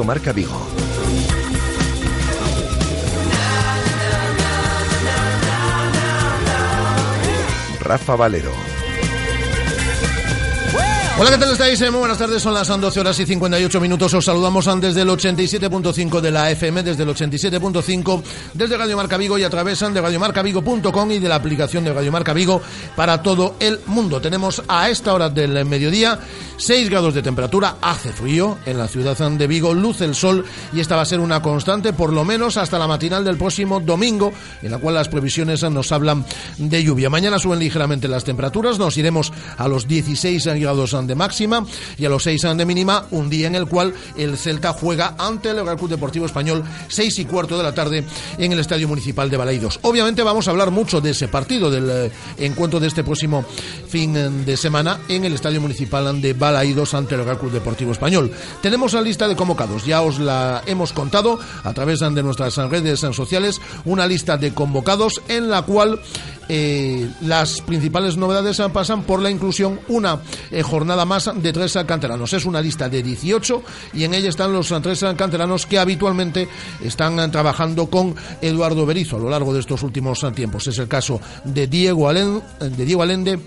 Radio Marca Vigo. Rafa Valero. Hola, ¿qué tal estáis? Muy buenas tardes, son las 12 horas y 58 minutos. Os saludamos desde el 87.5 de la FM, desde el 87.5, desde Radio Marca Vigo y a través de radiomarcavigo.com y de la aplicación de Radio Marca Vigo para todo el mundo. Tenemos a esta hora del mediodía 6 grados de temperatura, hace frío en la ciudad de Vigo, luce el sol y esta va a ser una constante, por lo menos hasta la matinal del próximo domingo, en la cual las previsiones nos hablan de lluvia. Mañana suben ligeramente las temperaturas, nos iremos a los 16 grados de máxima y a los 6 de mínima, un día en el cual el Celta juega ante el Real Club Deportivo Español 6:15 de la tarde en el Estadio Municipal de Balaídos. Obviamente vamos a hablar mucho de ese partido, del encuentro de este próximo fin de semana en el Estadio Municipal de Balaídos ante el Real Club Deportivo Español. Tenemos la lista de convocados, ya os la hemos contado a través de nuestras redes sociales, una lista de convocados en la cual las principales novedades pasan por la inclusión una jornada más de 3 canteranos. Es una lista de 18 y en ella están los 3 canteranos que habitualmente están trabajando con Eduardo Berizzo a lo largo de estos últimos tiempos. Es el caso de Diego Alende,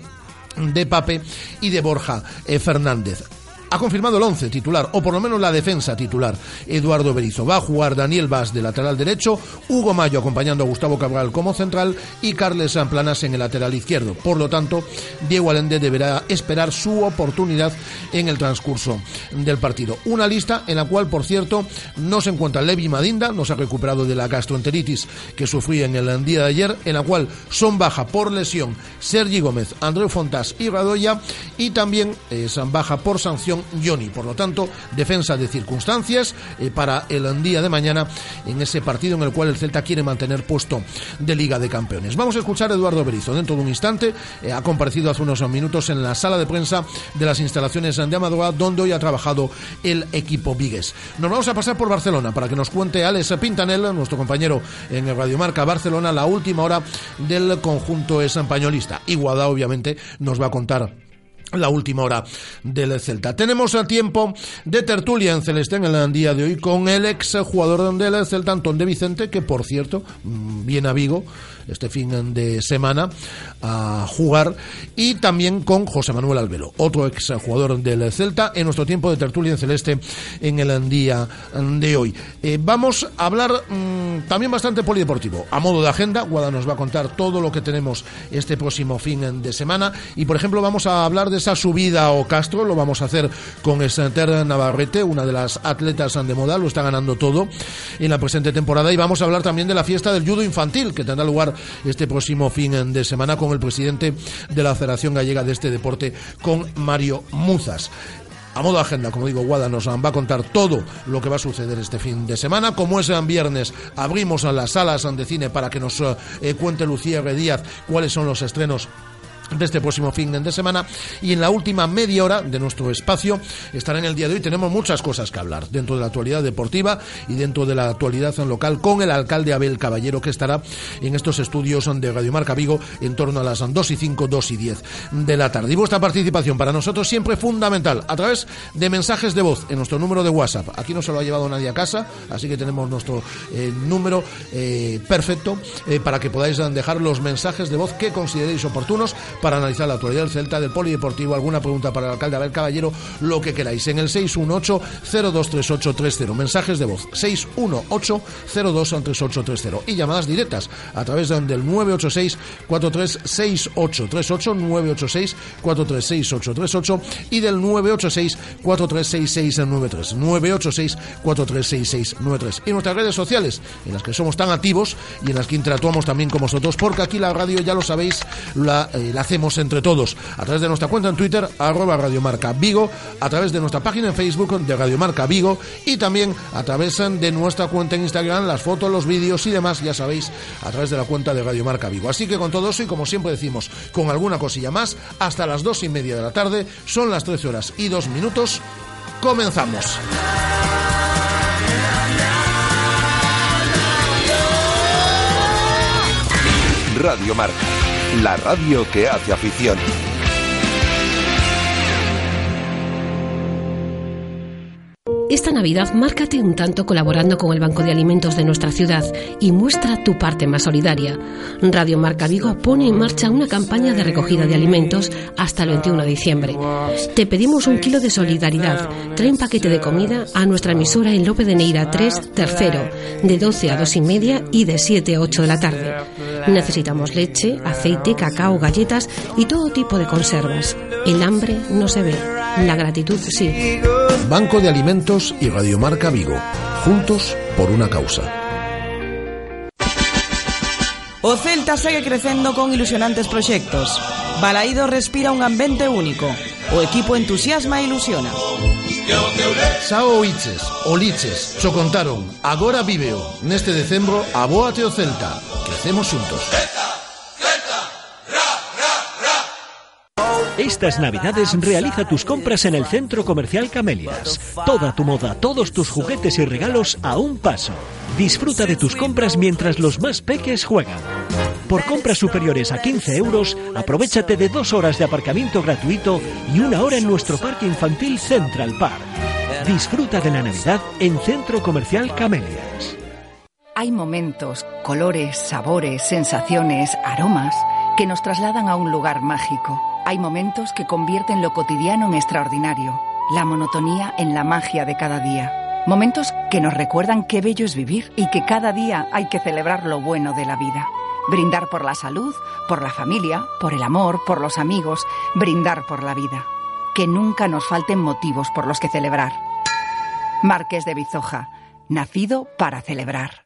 de Pape y de Borja Fernández. Ha confirmado el 11 titular, o por lo menos la defensa titular, Eduardo Berizzo. Va a jugar Daniel Vázquez de lateral derecho, Hugo Mayo acompañando a Gustavo Cabral como central y Carles San Planas en el lateral izquierdo. Por lo tanto, Diego Alende deberá esperar su oportunidad en el transcurso del partido. Una lista en la cual, por cierto, no se encuentra Levi Madinda, no se ha recuperado de la gastroenteritis que sufrió en el día de ayer, en la cual son baja por lesión Sergi Gómez, Andreu Fontás y Radoya, y también son baja por sanción Jonny. Por lo tanto, defensa de circunstancias para el día de mañana en ese partido en el cual el Celta quiere mantener puesto de Liga de Campeones. Vamos a escuchar a Eduardo Berizzo dentro de un instante. Ha comparecido hace unos minutos en la sala de prensa de las instalaciones de Amadora, donde hoy ha trabajado el equipo vigués. Nos vamos a pasar por Barcelona para que nos cuente Alex Pintanel, nuestro compañero en el Radio Marca Barcelona, la última hora del conjunto españolista. Iguada, obviamente, nos va a contar la última hora del Celta. Tenemos a tiempo de tertulia en Celeste en el día de hoy con el ex jugador del Celta, Antón de Vicente, que por cierto viene a Vigo este fin de semana a jugar, y también con José Manuel Alvelo, otro ex jugador del Celta, en nuestro tiempo de tertulia en Celeste en el día de hoy. Vamos a hablar también bastante polideportivo. A modo de agenda, Guada nos va a contar todo lo que tenemos este próximo fin de semana y, por ejemplo, vamos a hablar de esa subida a Ocastro. Lo vamos a hacer con Esther Navarrete, una de las atletas de moda, lo está ganando todo en la presente temporada, y vamos a hablar también de la fiesta del judo infantil que tendrá lugar este próximo fin de semana con el presidente de la Federación Gallega de este deporte, con Mario Muzas. A modo de agenda, como digo, Guada nos va a contar todo lo que va a suceder este fin de semana. Como es en viernes, abrimos las salas de cine para que nos cuente Lucía R. Díaz cuáles son los estrenos de este próximo fin de semana, y en la última media hora de nuestro espacio estará en el día de hoy. Tenemos muchas cosas que hablar dentro de la actualidad deportiva y dentro de la actualidad local con el alcalde Abel Caballero, que estará en estos estudios de Radio Marca Vigo en torno a las 2:05, 2:10 de la tarde. Y vuestra participación para nosotros siempre fundamental a través de mensajes de voz en nuestro número de WhatsApp. Aquí no se lo ha llevado nadie a casa, así que tenemos nuestro número perfecto para que podáis dejar los mensajes de voz que consideréis oportunos para analizar la actualidad del Celta, del polideportivo, alguna pregunta para el alcalde Abel Caballero, lo que queráis, en el 618-023830, mensajes de voz 618-023830, y llamadas directas a través del 986-436838, 986-436838 y del 986-436693, 986-436693, y nuestras redes sociales en las que somos tan activos y en las que interactuamos también con vosotros, porque aquí la radio, ya lo sabéis, la hacemos entre todos, a través de nuestra cuenta en Twitter, @Radiomarca Vigo, a través de nuestra página en Facebook de Radio Marca Vigo, y también a través de nuestra cuenta en Instagram, las fotos, los vídeos y demás, ya sabéis, a través de la cuenta de Radio Marca Vigo. Así que con todo eso, y como siempre decimos, con alguna cosilla más, hasta las 2:30 de la tarde, son las 13:02, comenzamos. Radio Marca, la radio que hace afición. Esta Navidad márcate un tanto colaborando con el Banco de Alimentos de nuestra ciudad y muestra tu parte más solidaria. Radio Marca Vigo pone en marcha una campaña de recogida de alimentos hasta el 21 de diciembre. Te pedimos un kilo de solidaridad. Trae un paquete de comida a nuestra emisora en Lope de Neira 3, tercero, de 12 a 2 y media y de 7 a 8 de la tarde. Necesitamos leche, aceite, cacao, galletas y todo tipo de conservas. El hambre no se ve, la gratitud sí. Banco de Alimentos y Radio Marca Vigo, juntos por una causa. O Celta segue crecendo con ilusionantes proxectos. Balaídos respira un ambiente único. O equipo entusiasma e ilusiona. Sao oíches, oliches, xo contaron, agora viveo. Neste decembro, abóate o Celta. Crecemos xuntos. Estas Navidades realiza tus compras en el Centro Comercial Camelias. Toda tu moda, todos tus juguetes y regalos a un paso. Disfruta de tus compras mientras los más peques juegan. Por compras superiores a 15 euros, aprovéchate de 2 horas de aparcamiento gratuito y 1 hora en nuestro parque infantil Central Park. Disfruta de la Navidad en Centro Comercial Camelias. Hay momentos, colores, sabores, sensaciones, aromas que nos trasladan a un lugar mágico. Hay momentos que convierten lo cotidiano en extraordinario, la monotonía en la magia de cada día. Momentos que nos recuerdan qué bello es vivir y que cada día hay que celebrar lo bueno de la vida. Brindar por la salud, por la familia, por el amor, por los amigos, brindar por la vida. Que nunca nos falten motivos por los que celebrar. Marqués de Bizoja, nacido para celebrar.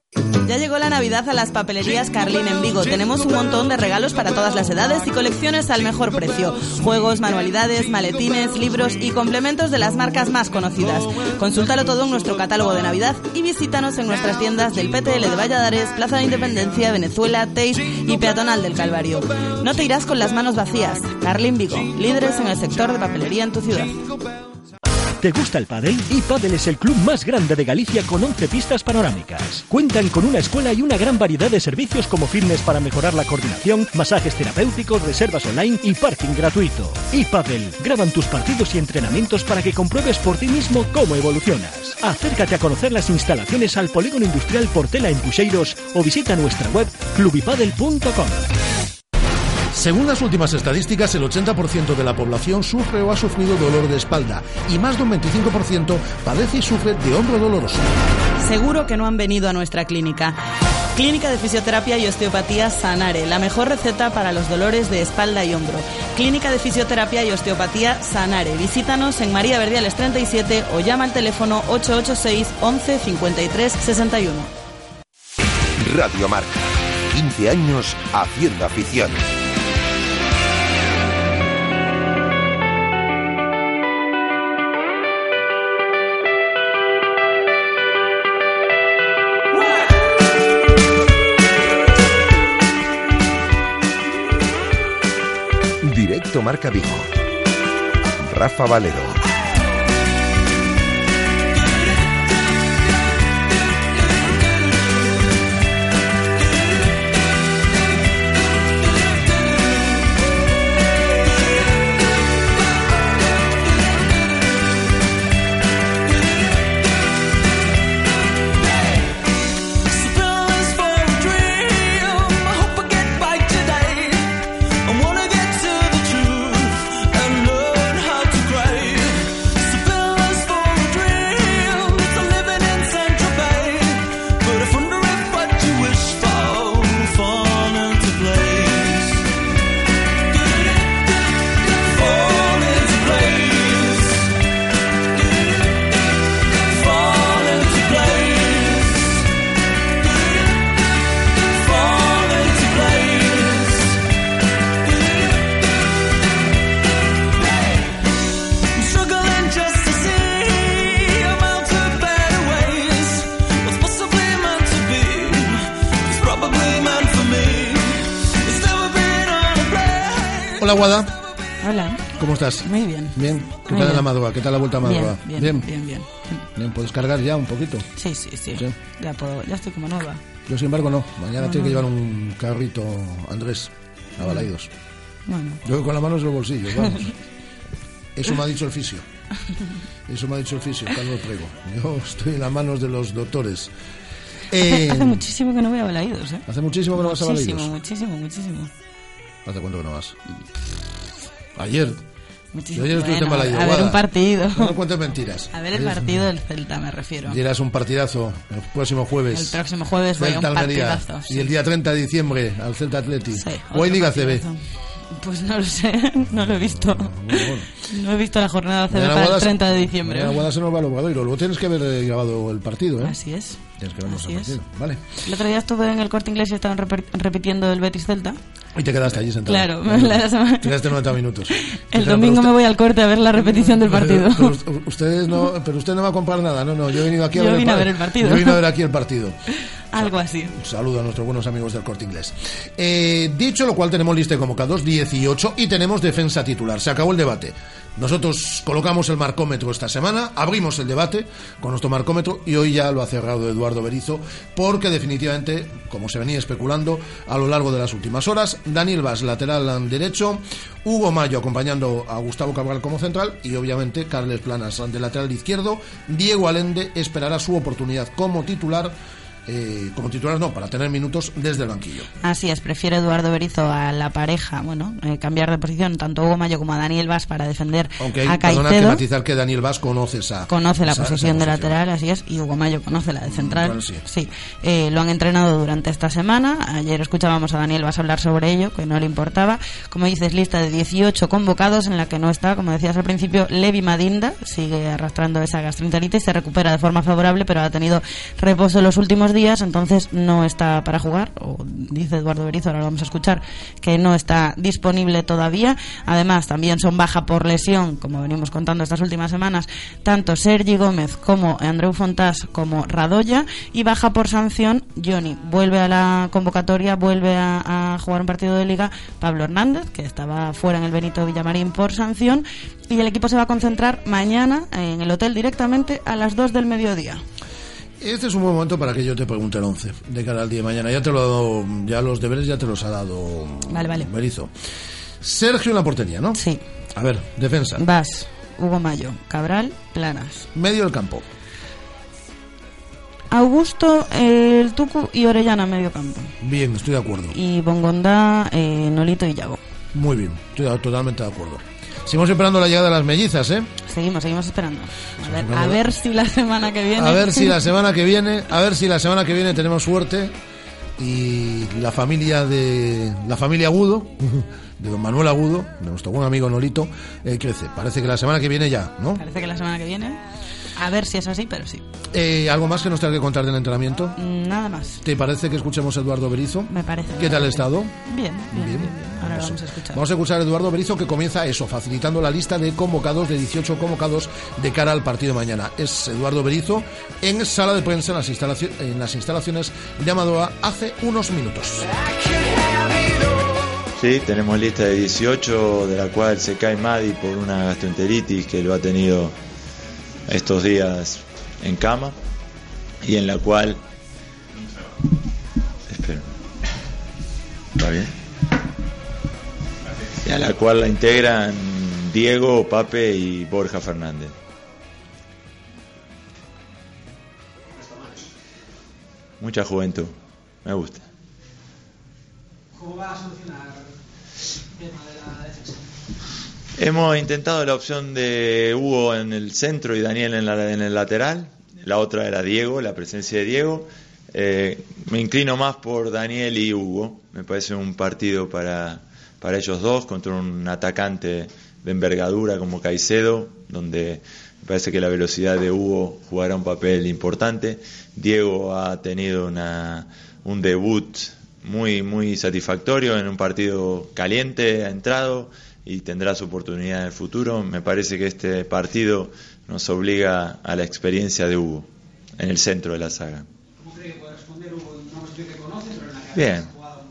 Ya llegó la Navidad a las papelerías Carlín en Vigo. Tenemos un montón de regalos para todas las edades y colecciones al mejor precio. Juegos, manualidades, maletines, libros y complementos de las marcas más conocidas. Consúltalo todo en nuestro catálogo de Navidad y visítanos en nuestras tiendas del PTL de Valladares, Plaza de Independencia, Venezuela, Teix y Peatonal del Calvario. No te irás con las manos vacías. Carlín Vigo, líderes en el sector de papelería en tu ciudad. ¿Te gusta el pádel? iPádel es el club más grande de Galicia con 11 pistas panorámicas. Cuentan con una escuela y una gran variedad de servicios como fitness para mejorar la coordinación, masajes terapéuticos, reservas online y parking gratuito. iPádel, graban tus partidos y entrenamientos para que compruebes por ti mismo cómo evolucionas. Acércate a conocer las instalaciones al Polígono Industrial Portela en Puxeiros o visita nuestra web clubipadel.com. Según las últimas estadísticas, el 80% de la población sufre o ha sufrido dolor de espalda y más de un 25% padece y sufre de hombro doloroso. Seguro que no han venido a nuestra clínica. Clínica de Fisioterapia y Osteopatía Sanare, la mejor receta para los dolores de espalda y hombro. Clínica de Fisioterapia y Osteopatía Sanare. Visítanos en María Verdiales 37 o llama al teléfono 886 11 53 61. Radio Marca, 15 años haciendo afición. Directo Marca Vigo. Rafa Valero. Hola, Guada. Hola. ¿Cómo estás? Muy bien. Bien. ¿Qué tal la madrugada? ¿Qué tal la vuelta a madrugada? Bien. ¿Puedes cargar ya un poquito? Sí. Ya puedo, ya estoy como nueva. Yo, sin embargo, no. Mañana tengo que llevar un carrito, Andrés, a Balaídos. Bueno. Yo con las manos en los bolsillos, vamos. Eso me ha dicho el fisio. Eso me ha dicho el fisio, Carlos Prego. Yo estoy en las manos de los doctores. Hace muchísimo que no voy a Balaídos, ¿eh? ¿Hace muchísimo que no vas a Balaídos? Muchísimo. ¿Hace cuánto que no vas? Ayer. Muchísimo. Ayer estuviste en Balaídos. A ver un partido. No cuentes mentiras. A ver el partido del Celta, me refiero. Y eras un partidazo el próximo jueves. El próximo jueves voy a un partidazo. Sí. Y el día 30 de diciembre al Celta Atleti. Sí, o hay Liga CB. Pues no lo sé, no lo he visto. Bueno. No he visto la jornada CB para el 30 de diciembre. La Guada se nos va al Obradoiro. Luego tienes que haber grabado el partido, ¿eh? Así es. Tienes que vernos el partido. Vale. El otro día estuve en el Corte Inglés y estaban repitiendo el Betis Celta. Y te quedaste allí sentado. Claro, te quedaste 90 minutos. El domingo me voy al Corte a ver la repetición del partido. Pero usted no va a comprar nada. No, yo he venido aquí a ver el partido. Yo vine a ver aquí el partido. Algo así. Un saludo a nuestros buenos amigos del Corte Inglés. Dicho lo cual, tenemos lista de convocados 18 y tenemos defensa titular. Se acabó el debate. Nosotros colocamos el marcómetro esta semana, abrimos el debate con nuestro marcómetro y hoy ya lo ha cerrado Eduardo Berizzo, porque definitivamente, como se venía especulando a lo largo de las últimas horas, Daniel Vázquez, lateral derecho, Hugo Mayo acompañando a Gustavo Cabral como central y obviamente Carles Planas de lateral izquierdo, Diego Alende esperará su oportunidad para tener minutos desde el banquillo. Así es, prefiere Eduardo Berizzo a la pareja, cambiar de posición tanto a Hugo Mayo como a Daniel Vázquez para defender a Caicedo. Perdona, que matizar que Daniel Vázquez conoce la posición de lateral, así es, y Hugo Mayo conoce la de central. Bueno, sí. Lo han entrenado durante esta semana. Ayer escuchábamos a Daniel Vázquez hablar sobre ello, que no le importaba. Como dices, lista de 18 convocados en la que no está, como decías al principio, Levi Madinda, sigue arrastrando esa gastroenteritis, se recupera de forma favorable, pero ha tenido reposo en los últimos días, entonces no está para jugar, o dice Eduardo Berizzo, ahora lo vamos a escuchar, que no está disponible todavía. Además, también son baja por lesión, como venimos contando estas últimas semanas, tanto Sergi Gómez como Andreu Fontás como Radoya, y baja por sanción Jonny. Vuelve a la convocatoria, vuelve a jugar un partido de liga Pablo Hernández, que estaba fuera en el Benito Villamarín por sanción, y el equipo se va a concentrar mañana en el hotel directamente a las 2 del mediodía. Este es un buen momento para que yo te pregunte el 11 de cara al día de mañana. Ya te lo ha dado, ya los deberes ya te los ha dado Berizzo. Sergio en la portería, ¿no? Sí. A ver, defensa. Vas, Hugo Mayo, Cabral, Planas. Medio del campo. Augusto, el Tucu y Orellana, medio campo. Bien, estoy de acuerdo. Y Bongondá, Nolito y Yago. Muy bien, estoy totalmente de acuerdo. Seguimos esperando la llegada de las mellizas, ¿eh? Seguimos esperando. A ver si la semana que viene. A ver si la semana que viene tenemos suerte y la familia Agudo, de don Manuel Agudo, de nuestro buen amigo Nolito, crece. Parece que la semana que viene ya, ¿no? A ver si es así, pero sí. ¿Algo más que nos tenga que contar del entrenamiento? Nada más. ¿Te parece que escuchemos a Eduardo Berizzo? Me parece. ¿Qué tal ha estado? Bien. Ahora lo vamos a escuchar. Vamos a escuchar a Eduardo Berizzo, que comienza eso, facilitando la lista de convocados, de 18 convocados de cara al partido de mañana. Es Eduardo Berizzo en sala de prensa en las instalaciones de Amadora hace unos minutos. Sí, tenemos lista de 18, de la cual se cae Madi por una gastroenteritis que lo ha tenido estos días en cama y en la cual... Espera. ¿Está bien? Y a la cual la integran Diego, Pape y Borja Fernández. Mucha juventud, me gusta. ¿Cómo va a solucionar el tema de la defensa? Hemos intentado la opción de Hugo en el centro y Daniel en el lateral. La otra era Diego, la presencia de Diego. Me inclino más por Daniel y Hugo. Me parece un partido para ellos dos, contra un atacante de envergadura como Caicedo, donde me parece que la velocidad de Hugo jugará un papel importante. Diego ha tenido un debut muy, muy satisfactorio en un partido caliente, ha entrado y tendrá su oportunidad en el futuro. Me parece que este partido nos obliga a la experiencia de Hugo en el centro de la saga. ¿Cómo cree que puede responder Hugo? No lo que conoce, pero en la que ha jugado.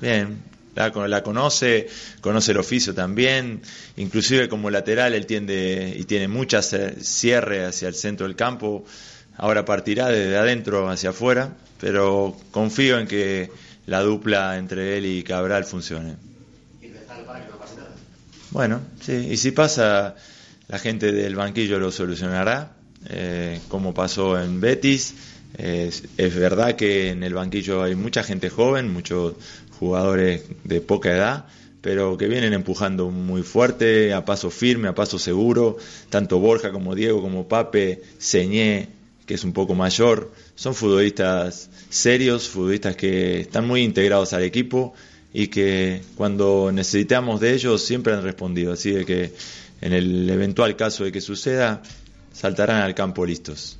Bien. La conoce el oficio también, inclusive como lateral él tiende y tiene mucha cierre hacia el centro del campo. Ahora partirá desde adentro hacia afuera, pero confío en que la dupla entre él y Cabral funcione. Bueno, sí, y si pasa, La gente del banquillo lo solucionará, como pasó en Betis. Es verdad que en el banquillo hay mucha gente joven, muchos jugadores de poca edad, pero que vienen empujando muy fuerte, a paso firme, a paso seguro. Tanto Borja como Diego, como Pape, Señé, que es un poco mayor, son futbolistas serios, futbolistas que están muy integrados al equipo y que cuando necesitamos de ellos siempre han respondido. Así de que en el eventual caso de que suceda, saltarán al campo listos.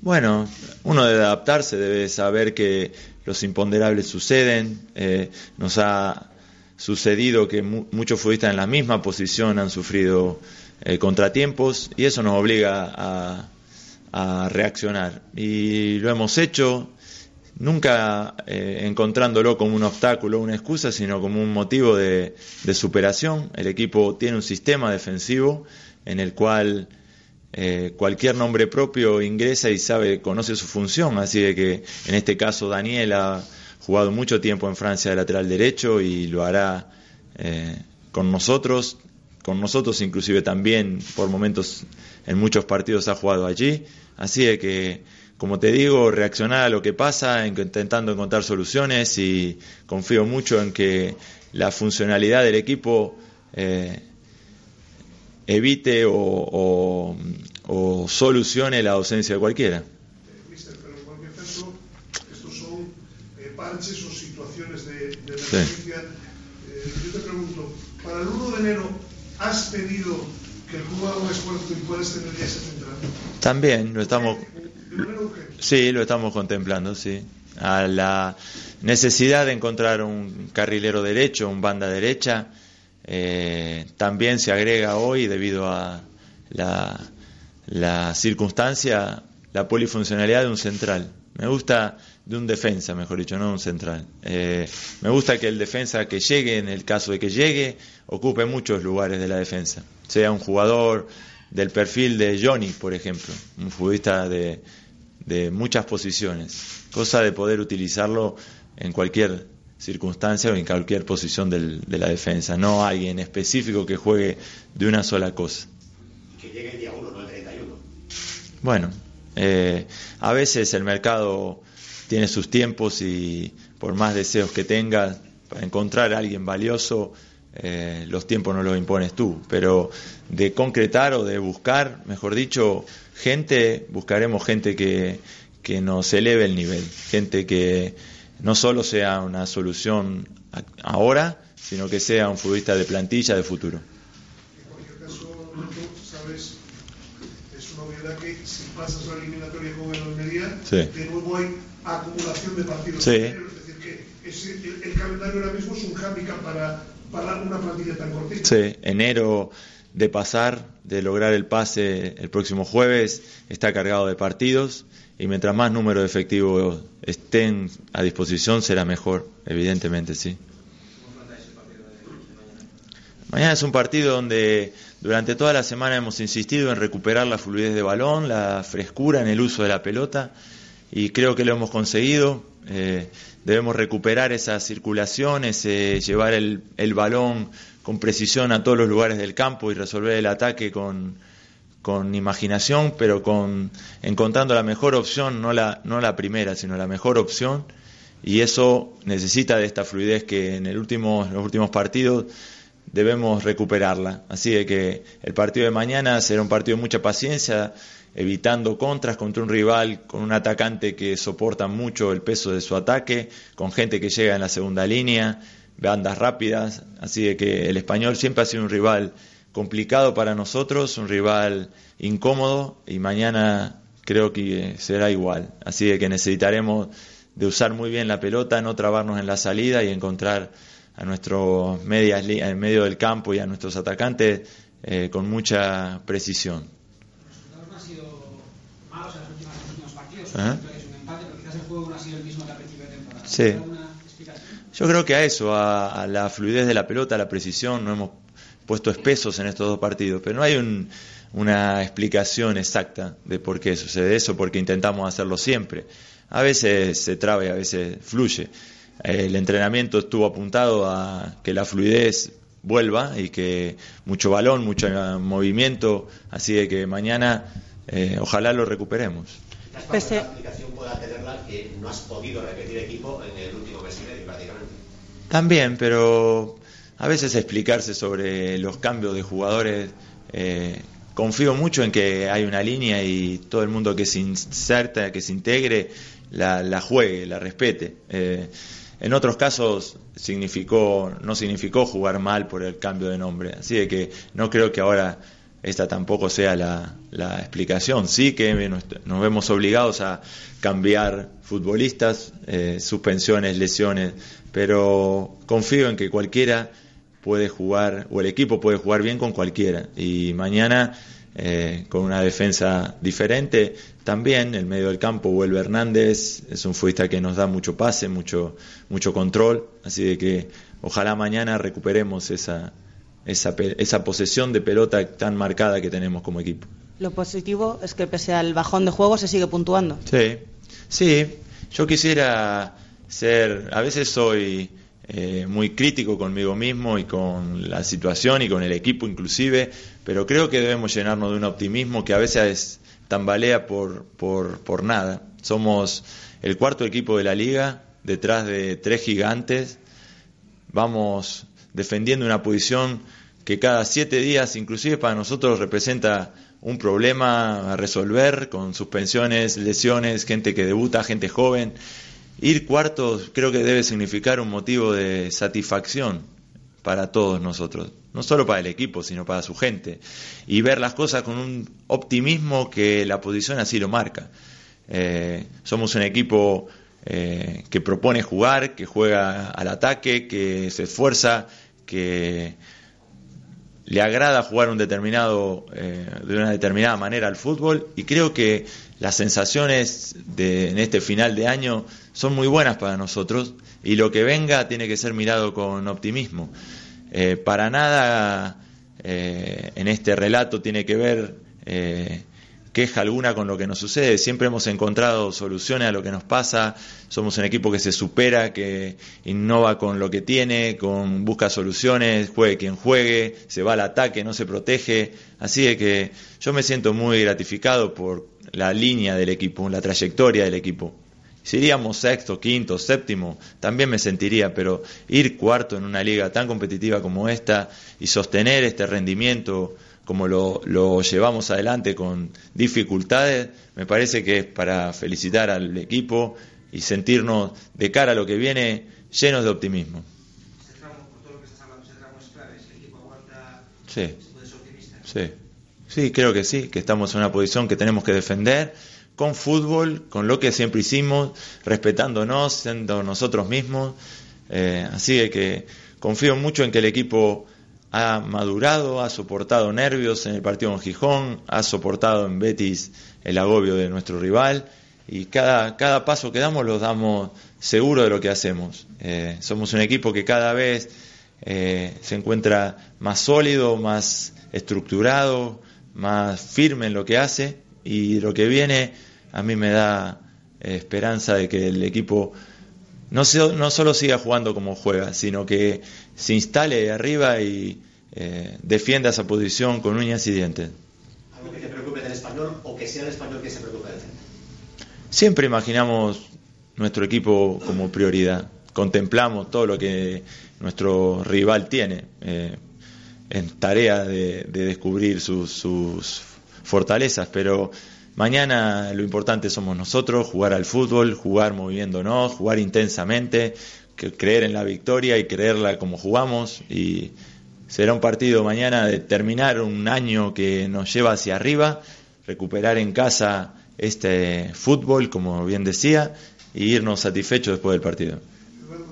Bueno, uno debe adaptarse, debe saber que los imponderables suceden. Nos ha sucedido que muchos futbolistas en la misma posición han sufrido contratiempos y eso nos obliga a reaccionar. Y lo hemos hecho, nunca encontrándolo como un obstáculo, una excusa, sino como un motivo de superación. El equipo tiene un sistema defensivo en el cual cualquier nombre propio ingresa y conoce su función, así de que en este caso Daniel ha jugado mucho tiempo en Francia de lateral derecho y lo hará con nosotros inclusive también por momentos en muchos partidos ha jugado allí, así de que, como te digo, reaccionar a lo que pasa, intentando encontrar soluciones, y confío mucho en que la funcionalidad del equipo evite o solucione la ausencia de cualquiera. Mister, pero en cualquier caso, estos son parches o situaciones de emergencia. Sí. Yo te pregunto, para el 1 de enero, ¿has pedido que el club haga un esfuerzo y puedas tener ya ese central? También, lo estamos... ¿De manera urgente? Sí, lo estamos contemplando, sí. A la necesidad de encontrar un carrilero derecho, un banda derecha. También se agrega hoy, debido a la circunstancia, la polifuncionalidad de un central. Me gusta, de un defensa, mejor dicho, no de un central. Me gusta que el defensa que llegue, en el caso de que llegue, ocupe muchos lugares de la defensa. Sea un jugador del perfil de Jonny, por ejemplo, un futbolista de muchas posiciones, cosa de poder utilizarlo en cualquier circunstancia o en cualquier posición de la defensa, no alguien específico que juegue de una sola cosa. Que llegue el día 1, no el 31. Bueno, a veces el mercado tiene sus tiempos y por más deseos que tengas para encontrar a alguien valioso, los tiempos no los impones tú, pero de concretar o de buscar, mejor dicho, gente, buscaremos gente que nos eleve el nivel, gente que no solo sea una solución ahora, sino que sea un futbolista de plantilla de futuro. En cualquier caso, tú sabes, es una obviedad que si pasas la eliminatoria con el Almería, sí, de nuevo hay acumulación de partidos. Sí. Es decir, que el calendario ahora mismo es un hándicap para una plantilla tan cortita. Sí, enero de pasar, de lograr el pase el próximo jueves, está cargado de partidos. Y mientras más número de efectivos estén a disposición, será mejor, evidentemente, sí. ¿Cómo planteáis el partido de mañana? Mañana es un partido donde durante toda la semana hemos insistido en recuperar la fluidez de balón, la frescura en el uso de la pelota, y creo que lo hemos conseguido. Debemos recuperar esa circulación, ese llevar el balón con precisión a todos los lugares del campo y resolver el ataque con imaginación, pero encontrando la mejor opción, no la primera, sino la mejor opción, y eso necesita de esta fluidez que en los últimos partidos debemos recuperarla. Así de que el partido de mañana será un partido de mucha paciencia, evitando contras contra un rival con un atacante que soporta mucho el peso de su ataque, con gente que llega en la segunda línea, bandas rápidas, así de que el Español siempre ha sido un rival complicado para nosotros, un rival incómodo, y mañana creo que será igual. Así de que necesitaremos de usar muy bien la pelota, no trabarnos en la salida y encontrar a nuestros medias en medio del campo y a nuestros atacantes con mucha precisión. Los resultados no han sido malos en los últimos partidos, es un empate, pero quizás el juego no ha sido el mismo que al principio de temporada. Sí. Yo creo que a eso, a la fluidez de la pelota, a la precisión, no hemos puesto espesos en estos dos partidos, pero no hay una explicación exacta de por qué sucede eso, porque intentamos hacerlo siempre. A veces se traba y a veces fluye. El entrenamiento estuvo apuntado a que la fluidez vuelva y que mucho balón, mucho movimiento, así de que mañana ojalá lo recuperemos. Pese... ¿La aplicación pueda tenerla que no has podido repetir equipo en el último mes y medio prácticamente? También, pero a veces explicarse sobre los cambios de jugadores, confío mucho en que hay una línea y todo el mundo que se inserta, que se integre, la juegue, la respete. En otros casos no significó jugar mal por el cambio de nombre, así de que no creo que ahora esta tampoco sea la explicación. Sí que nos vemos obligados a cambiar futbolistas, suspensiones, lesiones, pero confío en que cualquiera puede jugar, o el equipo puede jugar bien con cualquiera, y mañana con una defensa diferente también. El medio del campo vuelve Hernández, es un futbolista que nos da mucho pase, mucho control, así de que ojalá mañana recuperemos esa posesión de pelota tan marcada que tenemos como equipo. Lo positivo es que pese al bajón de juego se sigue puntuando. Sí, yo quisiera ser, a veces soy muy crítico conmigo mismo y con la situación y con el equipo inclusive, pero creo que debemos llenarnos de un optimismo que a veces tambalea por nada. Somos el cuarto equipo de la liga, detrás de tres gigantes, vamos defendiendo una posición que cada 7 días inclusive para nosotros representa un problema a resolver, con suspensiones, lesiones, gente que debuta, gente joven. Ir cuartos creo que debe significar un motivo de satisfacción para todos nosotros, no solo para el equipo, sino para su gente, y ver las cosas con un optimismo que la posición así lo marca. Somos un equipo que propone jugar, que juega al ataque, que se esfuerza, que le agrada jugar de una determinada manera al fútbol, y creo que las sensaciones en este final de año son muy buenas para nosotros, y lo que venga tiene que ser mirado con optimismo. Para nada en este relato tiene que ver queja alguna con lo que nos sucede. Siempre hemos encontrado soluciones a lo que nos pasa. Somos un equipo que se supera, que innova con lo que tiene, busca soluciones, juegue quien juegue, se va al ataque, no se protege. Así de que yo me siento muy gratificado por la línea del equipo, la trayectoria del equipo. Si iríamos sexto, quinto, séptimo, también me sentiría, pero ir cuarto en una liga tan competitiva como esta y sostener este rendimiento como lo llevamos adelante con dificultades, me parece que es para felicitar al equipo y sentirnos de cara a lo que viene llenos de optimismo. Sí, creo que sí, que estamos en una posición que tenemos que defender con fútbol, con lo que siempre hicimos, respetándonos, siendo nosotros mismos. Así que confío mucho en que el equipo ha madurado, ha soportado nervios en el partido en Gijón, ha soportado en Betis el agobio de nuestro rival, y cada paso que damos lo damos seguro de lo que hacemos. Somos un equipo que cada vez se encuentra más sólido, más estructurado, más firme en lo que hace, y lo que viene a mí me da esperanza de que el equipo no solo siga jugando como juega, sino que se instale arriba y defienda esa posición con uñas y dientes. ¿Algo que te preocupe del Español o que sea el Español que se preocupe del Celta? Siempre imaginamos nuestro equipo como prioridad. Contemplamos todo lo que nuestro rival tiene en tarea de descubrir sus fortalezas, pero mañana lo importante somos nosotros, jugar al fútbol, jugar moviéndonos, jugar intensamente, creer en la victoria y creerla como jugamos, y será un partido mañana de terminar un año que nos lleva hacia arriba, recuperar en casa este fútbol, como bien decía, y irnos satisfechos después del partido. Eduardo,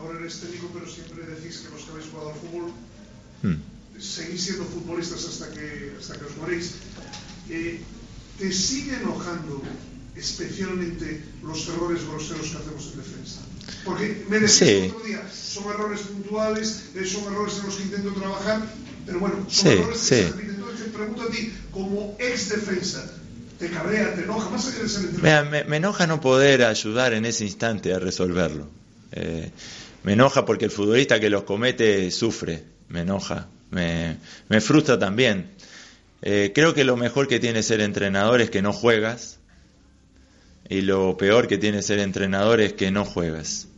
ahora eres técnico, pero siempre decís que los que habéis jugado al fútbol seguís siendo futbolistas hasta que os moréis. ¿Te sigue enojando especialmente los errores groseros que hacemos en defensa? Porque me decías otro día, son errores puntuales, son errores en los que intento trabajar, pero bueno, son errores que se repiten. Entonces te pregunto a ti, como ex defensa, ¿te cabrea, te enoja? Más allá de ser entrenador. Me enoja no poder ayudar en ese instante a resolverlo. me enoja porque el futbolista que los comete sufre, me enoja, me frustra también. Creo que lo mejor que tiene ser entrenador es que no juegas, y lo peor que tiene ser entrenador es que no juegas.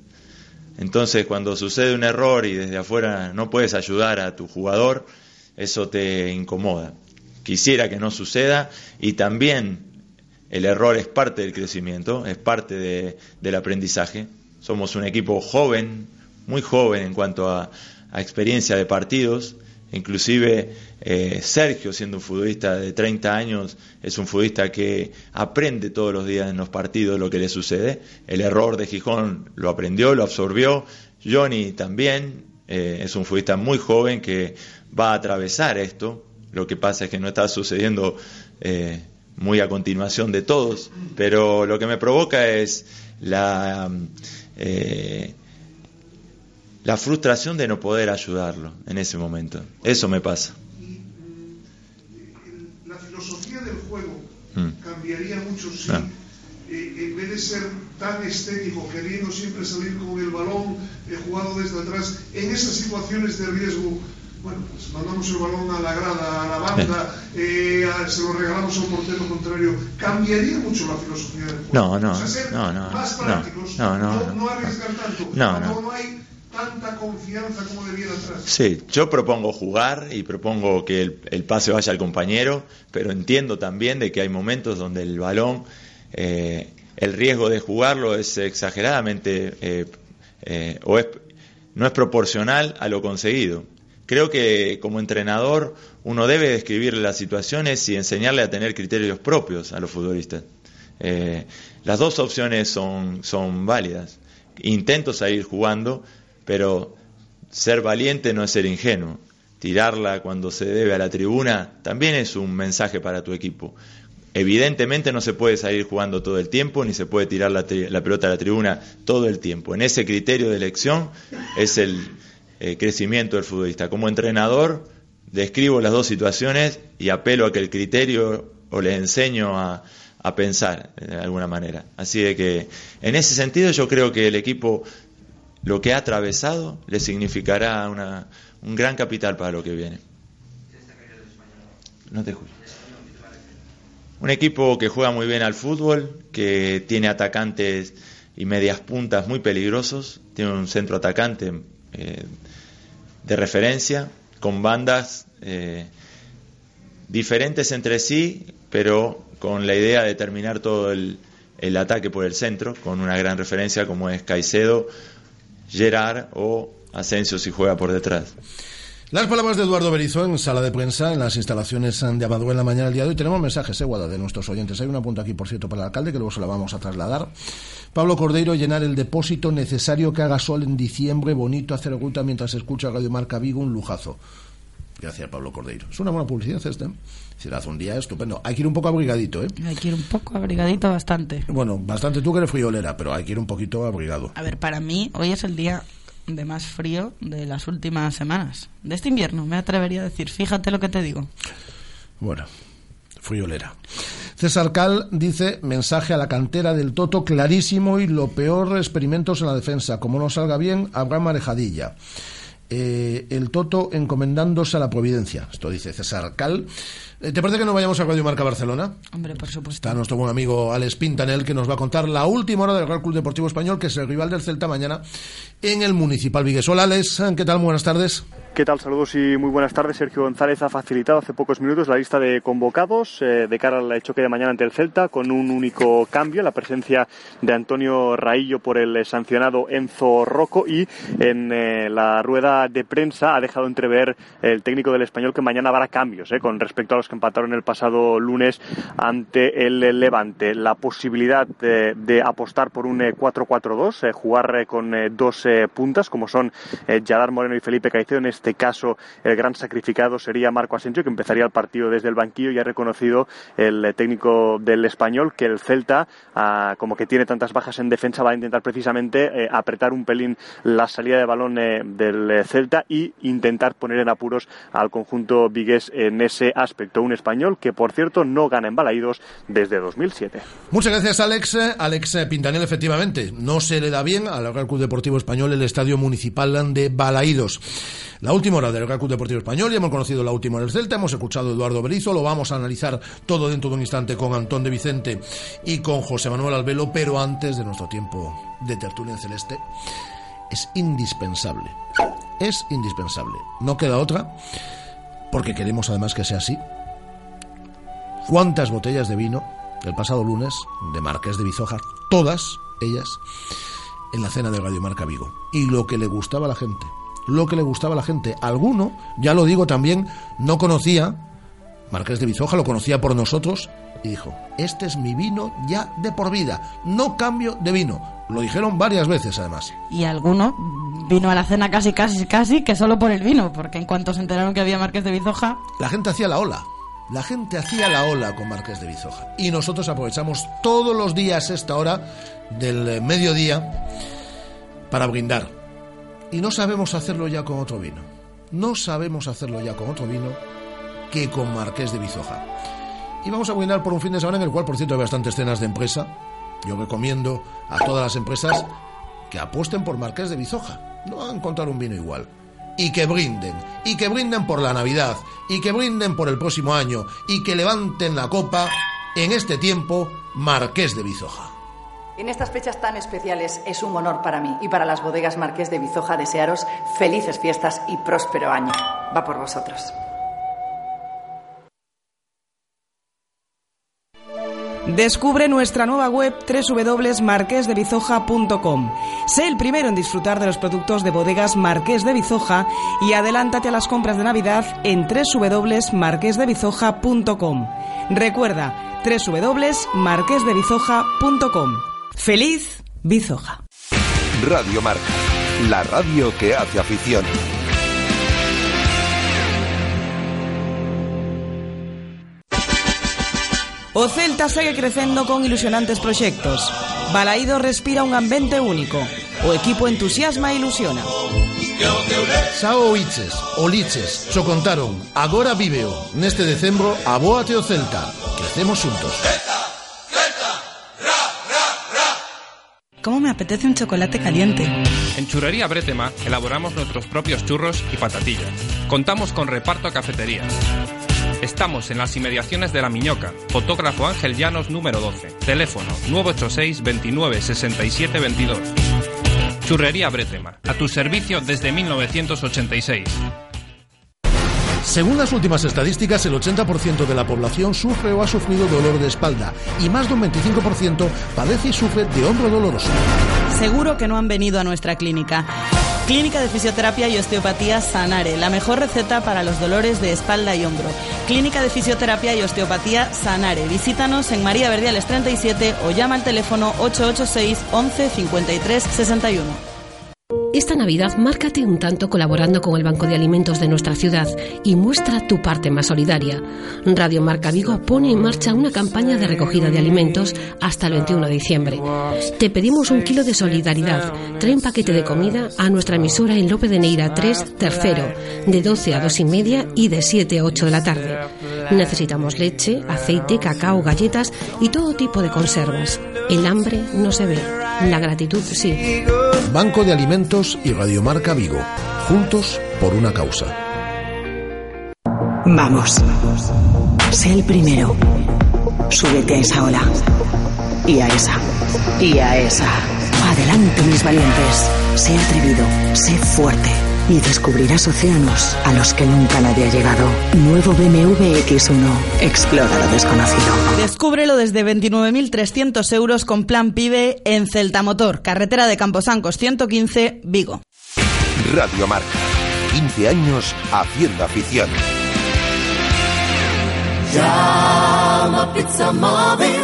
Entonces, cuando sucede un error y desde afuera no puedes ayudar a tu jugador, eso te incomoda. Quisiera que no suceda, y también el error es parte del crecimiento, es parte del aprendizaje. Somos un equipo joven, muy joven en cuanto a experiencia de partidos. Inclusive Sergio, siendo un futbolista de 30 años, es un futbolista que aprende todos los días en los partidos lo que le sucede. El error de Gijón lo aprendió, lo absorbió. Jonny también es un futbolista muy joven que va a atravesar esto. Lo que pasa es que no está sucediendo muy a continuación de todos, pero lo que me provoca es la frustración de no poder ayudarlo en ese momento. Eso me pasa. ¿La filosofía del juego cambiaría mucho si en vez de ser tan estético, queriendo siempre salir con el balón, jugado desde atrás, en esas situaciones de riesgo, bueno, pues mandamos el balón a la grada, a la banda, se lo regalamos a un portero contrario, cambiaría mucho la filosofía del juego? No, o sea, ser más prácticos, no arriesgar tanto, no hay tanta confianza como debiera atrás. Sí, yo propongo jugar y propongo que el pase vaya al compañero, pero entiendo también de que hay momentos donde el balón, el riesgo de jugarlo es exageradamente no es proporcional a lo conseguido. Creo que como entrenador uno debe describirle las situaciones y enseñarle a tener criterios propios a los futbolistas. Las dos opciones son válidas. Intento salir jugando, pero ser valiente no es ser ingenuo. Tirarla cuando se debe a la tribuna también es un mensaje para tu equipo. Evidentemente no se puede salir jugando todo el tiempo, ni se puede tirar la pelota a la tribuna todo el tiempo. En ese criterio de elección es el crecimiento del futbolista. Como entrenador describo las dos situaciones y apelo a que el criterio, o le enseño a pensar de alguna manera. Así de que en ese sentido yo creo que el equipo, lo que ha atravesado, le significará un gran capital para lo que viene. No te escucho. Un equipo que juega muy bien al fútbol, que tiene atacantes y medias puntas muy peligrosos, tiene un centro atacante de referencia, con bandas diferentes entre sí, pero con la idea de terminar todo el ataque por el centro, con una gran referencia como es Caicedo, Gerard o Asensio si juega por detrás. Las palabras de Eduardo Berizzo en sala de prensa en las instalaciones de Amador en la mañana del día de hoy. Tenemos mensajes, Guada, de nuestros oyentes. Hay un apunte aquí, por cierto, para el alcalde, que luego se la vamos a trasladar. Pablo Cordeiro: llenar el depósito, necesario que haga sol en diciembre, bonito, hacer oculta mientras se escucha Radio Marca Vigo, un lujazo. Gracias, Pablo Cordeiro. Es una buena publicidad esta. Si hace un día estupendo. Hay que ir un poco abrigadito, ¿eh? Hay que ir un poco abrigadito, bastante. Bueno, bastante tú que eres friolera, pero hay que ir un poquito abrigado. A ver, para mí hoy es el día de más frío de las últimas semanas. De este invierno, me atrevería a decir. Fíjate lo que te digo. Bueno, friolera. César Cal dice: mensaje a la cantera del Toto clarísimo, y lo peor, experimentos en la defensa. Como no salga bien, habrá marejadilla. El Toto encomendándose a la providencia. Esto dice César Cal. ¿Te parece que nos vayamos a Radio Marca Barcelona? Hombre, por supuesto. Está nuestro buen amigo Alex Pintanel, que nos va a contar la última hora del Real Club Deportivo Español, que es el rival del Celta mañana en el Municipal Vigués. Hola, Alex, ¿qué tal? Muy buenas tardes. ¿Qué tal? Saludos y muy buenas tardes. Sergio González ha facilitado hace pocos minutos la lista de convocados de cara al choque de mañana ante el Celta, con un único cambio, la presencia de Antonio Raillo por el sancionado Enzo Rocco, y en la rueda de prensa ha dejado entrever el técnico del Español que mañana habrá cambios con respecto a los que empataron el pasado lunes ante el Levante. La posibilidad de apostar por un 4-4-2, jugar con dos puntas como son Yadar Moreno y Felipe Caicedo en este este caso el gran sacrificado sería Marco Asensio, que empezaría el partido desde el banquillo. Y ha reconocido el técnico del Español que el Celta, como que tiene tantas bajas en defensa, va a intentar precisamente apretar un pelín la salida de balón del Celta y intentar poner en apuros al conjunto vigués en ese aspecto. Un Español que, por cierto, no gana en Balaídos desde 2007. Muchas gracias, Alex. Alex Pintanel, efectivamente, no se le da bien al Real Club Deportivo Español el Estadio Municipal de Balaídos. La última hora del Real Club Deportivo Español, ya hemos conocido la última hora del Celta, hemos escuchado a Eduardo Berizzo, lo vamos a analizar todo dentro de un instante con Antón de Vicente y con José Manuel Alvelo, pero antes de nuestro tiempo de tertulia en celeste, es indispensable, no queda otra, porque queremos además que sea así. ¿Cuántas botellas de vino el pasado lunes de Marqués de Bizojar? Todas ellas en la cena de Radio Marca Vigo. Y lo que le gustaba a la gente. Alguno, ya lo digo también, no conocía Marqués de Bizojar, lo conocía por nosotros y dijo: este es mi vino ya de por vida, no cambio de vino. Lo dijeron varias veces además. Y alguno vino a la cena casi que solo por el vino, porque en cuanto se enteraron que había Marqués de Bizojar, la gente hacía la ola con Marqués de Bizojar. Y nosotros aprovechamos todos los días esta hora del mediodía para brindar. Y no sabemos hacerlo ya con otro vino que con Marqués de Bizojar. Y vamos a brindar por un fin de semana en el cual, por cierto, hay bastantes cenas de empresa. Yo recomiendo a todas las empresas que apuesten por Marqués de Bizojar. No van a encontrar un vino igual. Y que brinden, por la Navidad, y que brinden por el próximo año, y que levanten la copa en este tiempo Marqués de Bizojar. En estas fechas tan especiales es un honor para mí y para las bodegas Marqués de Bizojar desearos felices fiestas y próspero año. Va por vosotros. Descubre nuestra nueva web www.marquesdebizoja.com. Sé el primero en disfrutar de los productos de bodegas Marqués de Bizojar y adelántate a las compras de Navidad en www.marquesdebizoja.com. Recuerda, www.marquesdebizoja.com. ¡Feliz Bizoja! Radio Marca, la radio que hace afición. O Celta segue crecendo con ilusionantes proxectos. Balaído respira un ambiente único. O equipo entusiasma e ilusiona. Sao oíches, oliches, xo contaron, agora víveo. Neste decembro, abóate o Celta. Crecemos xuntos. ¿Cómo me apetece un chocolate caliente? En Churrería Bretema elaboramos nuestros propios churros y patatillas. Contamos con reparto a cafeterías. Estamos en las inmediaciones de La Miñoca. Fotógrafo Ángel Llanos, número 12. Teléfono 986 29 67 22. Churrería Bretema. A tu servicio desde 1986. Según las últimas estadísticas, el 80% de la población sufre o ha sufrido dolor de espalda y más de un 25% padece y sufre de hombro doloroso. Seguro que no han venido a nuestra clínica. Clínica de Fisioterapia y Osteopatía Sanare, la mejor receta para los dolores de espalda y hombro. Clínica de Fisioterapia y Osteopatía Sanare. Visítanos en María Verdiales 37 o llama al teléfono 886 11 53 61. Esta Navidad márcate un tanto colaborando con el Banco de Alimentos de nuestra ciudad y muestra tu parte más solidaria. Radio Marca Vigo pone en marcha una campaña de recogida de alimentos hasta el 21 de diciembre. Te pedimos un kilo de solidaridad. Trae un paquete de comida a nuestra emisora en Lope de Neira 3, tercero, de 12 a 2 y media y de 7 a 8 de la tarde. Necesitamos leche, aceite, cacao, galletas y todo tipo de conservas. El hambre no se ve, la gratitud sí. Banco de Alimentos y Radio Marca Vigo, juntos por una causa. Vamos, sé el primero, súbete a esa ola, y a esa. Adelante, mis valientes, sé atrevido, sé fuerte, y descubrirás océanos a los que nunca nadie ha llegado. Nuevo BMW X1. Explora lo desconocido. Descúbrelo desde 29.300 euros con Plan PIBE en Celta Motor, carretera de Camposancos 115, Vigo. Radio Marca. 15 años haciendo afición. Llama Pizza Móvil.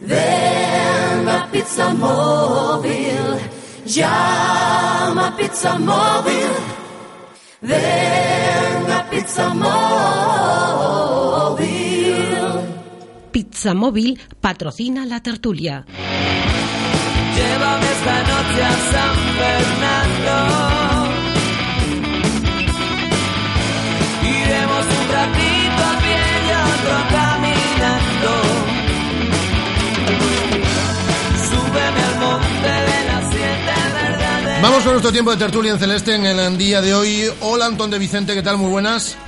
Ven a Pizza Móvil. Llama Pizza Móvil, Then a pizza móvil. Pizza Móvil patrocina la tertulia. Llévame esta noche a San Fernando. Iremos un ratito a pie y otro caminando. Súbeme al monte de las siete verdades. Vamos con nuestro tiempo de tertulia en celeste en el día de hoy. Hola, Antón de Vicente, ¿qué tal? Muy buenas.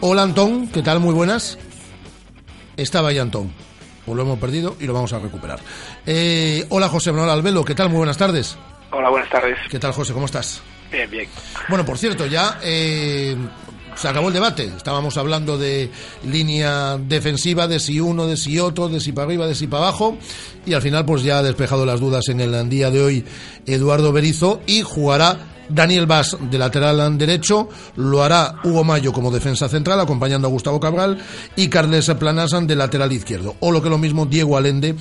Hola, Antón, ¿qué tal? Muy buenas. Estaba ahí Antón. Pues lo hemos perdido y lo vamos a recuperar. Hola, José Manuel Alvelo, ¿qué tal? Muy buenas tardes. Hola, buenas tardes. ¿Qué tal, José? ¿Cómo estás? Bien, bien. Bueno, por cierto, ya se acabó el debate. Estábamos hablando de línea defensiva, de si uno, de si otro, de si para arriba, de si para abajo. Y al final, pues ya ha despejado las dudas en el día de hoy Eduardo Berizzo, y jugará Daniel Vázquez de lateral derecho, lo hará Hugo Mayo como defensa central, acompañando a Gustavo Cabral, y Carles San Planas de lateral izquierdo. O lo que lo mismo, Diego Alende,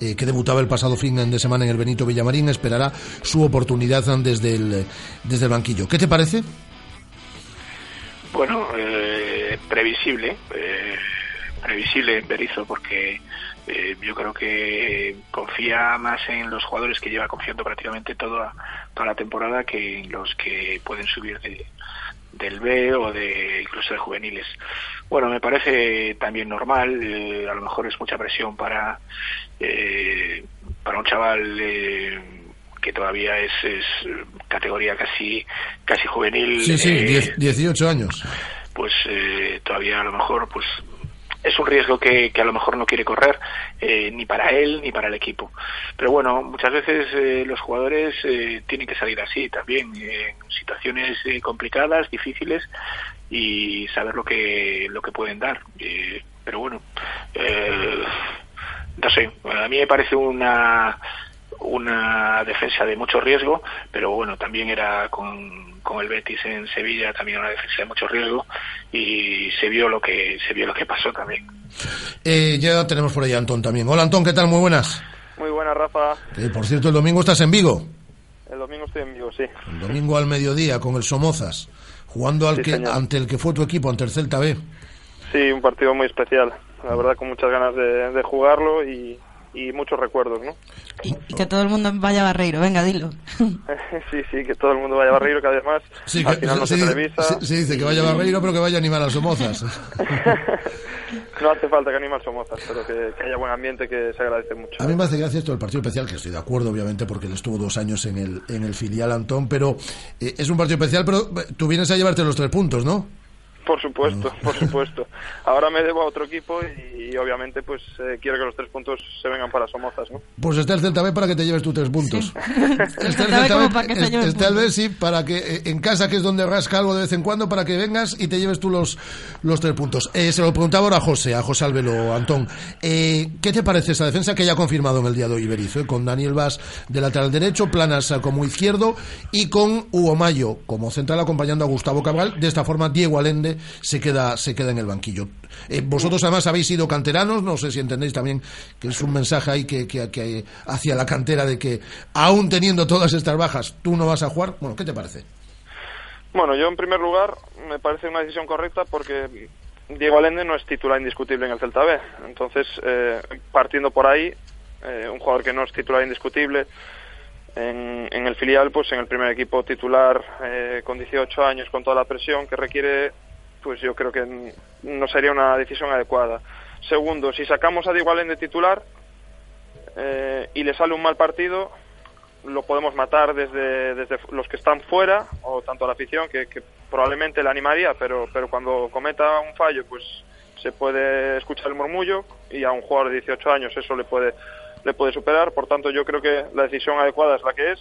que debutaba el pasado fin de semana en el Benito Villamarín, esperará su oportunidad desde el banquillo. ¿Qué te parece? Bueno, previsible en Berizzo, porque yo creo que confía más en los jugadores que lleva confiando prácticamente toda la temporada que en los que pueden subir del B o de incluso de juveniles. Bueno, me parece también normal, a lo mejor es mucha presión para un chaval que todavía es categoría casi juvenil. Sí, 18 años. Pues todavía a lo mejor pues es un riesgo que a lo mejor no quiere correr, ni para él ni para el equipo. Pero bueno, muchas veces los jugadores tienen que salir así también, en situaciones complicadas, difíciles, y saber lo que pueden dar. Pero bueno, no sé, a mí me parece una defensa de mucho riesgo, pero bueno, también era con el Betis en Sevilla, también una defensa de mucho riesgo, y se vio lo que pasó también. Ya tenemos por ahí a Antón también. Hola, Antón, ¿qué tal? Muy buenas. Muy buenas, Rafa. Por cierto, el domingo estás en Vigo. El domingo estoy en Vigo, sí. El domingo al mediodía con el Somozas, jugando ante el que fue tu equipo, ante el Celta B. Sí, un partido muy especial, la verdad, con muchas ganas de jugarlo y muchos recuerdos, ¿no? Y que todo el mundo vaya a Barreiro, venga, dilo. sí, que todo el mundo vaya a Barreiro, que además sí, al final no se televisa. Se dice que vaya a Barreiro, pero que vaya a animar a Somozas. No hace falta que anime al Somozas, pero que haya buen ambiente, que se agradece mucho. A mí me hace gracia esto del partido especial, que estoy de acuerdo, obviamente, porque él estuvo 2 años en el filial, Antón, pero es un partido especial, pero tú vienes a llevarte los 3 puntos, ¿no? Por supuesto. Ahora me debo a otro equipo y obviamente pues quiero que los 3 puntos se vengan para Somozas, ¿no? Pues está el Celta B para que te lleves tus 3 puntos. Está el B, sí, para que en casa, que es donde rasca algo de vez en cuando, para que vengas y te lleves tú los 3 puntos. Se lo preguntaba ahora a José Alvelo, Antón. ¿Qué te parece esa defensa que ya ha confirmado en el día de hoy Berizzo, con Daniel Vaz de lateral derecho, Planas como izquierdo y con Hugo Mayo como central, acompañando a Gustavo Cabral? De esta forma, Diego Alende se queda en el banquillo. Vosotros además habéis sido canteranos, no sé si entendéis también que es un mensaje ahí que hacia la cantera, de que aún teniendo todas estas bajas tú no vas a jugar. Bueno, ¿qué te parece? Bueno, yo en primer lugar me parece una decisión correcta, porque Diego Alende no es titular indiscutible en el Celta B, entonces partiendo por ahí, un jugador que no es titular indiscutible en el filial, pues en el primer equipo titular, con 18 años, con toda la presión que requiere, pues yo creo que no sería una decisión adecuada. Segundo, si sacamos a Diego Alende titular y le sale un mal partido, lo podemos matar desde los que están fuera, o tanto a la afición, que probablemente le animaría, pero cuando cometa un fallo, pues se puede escuchar el murmullo, y a un jugador de 18 años eso le puede superar. Por tanto, yo creo que la decisión adecuada es la que es.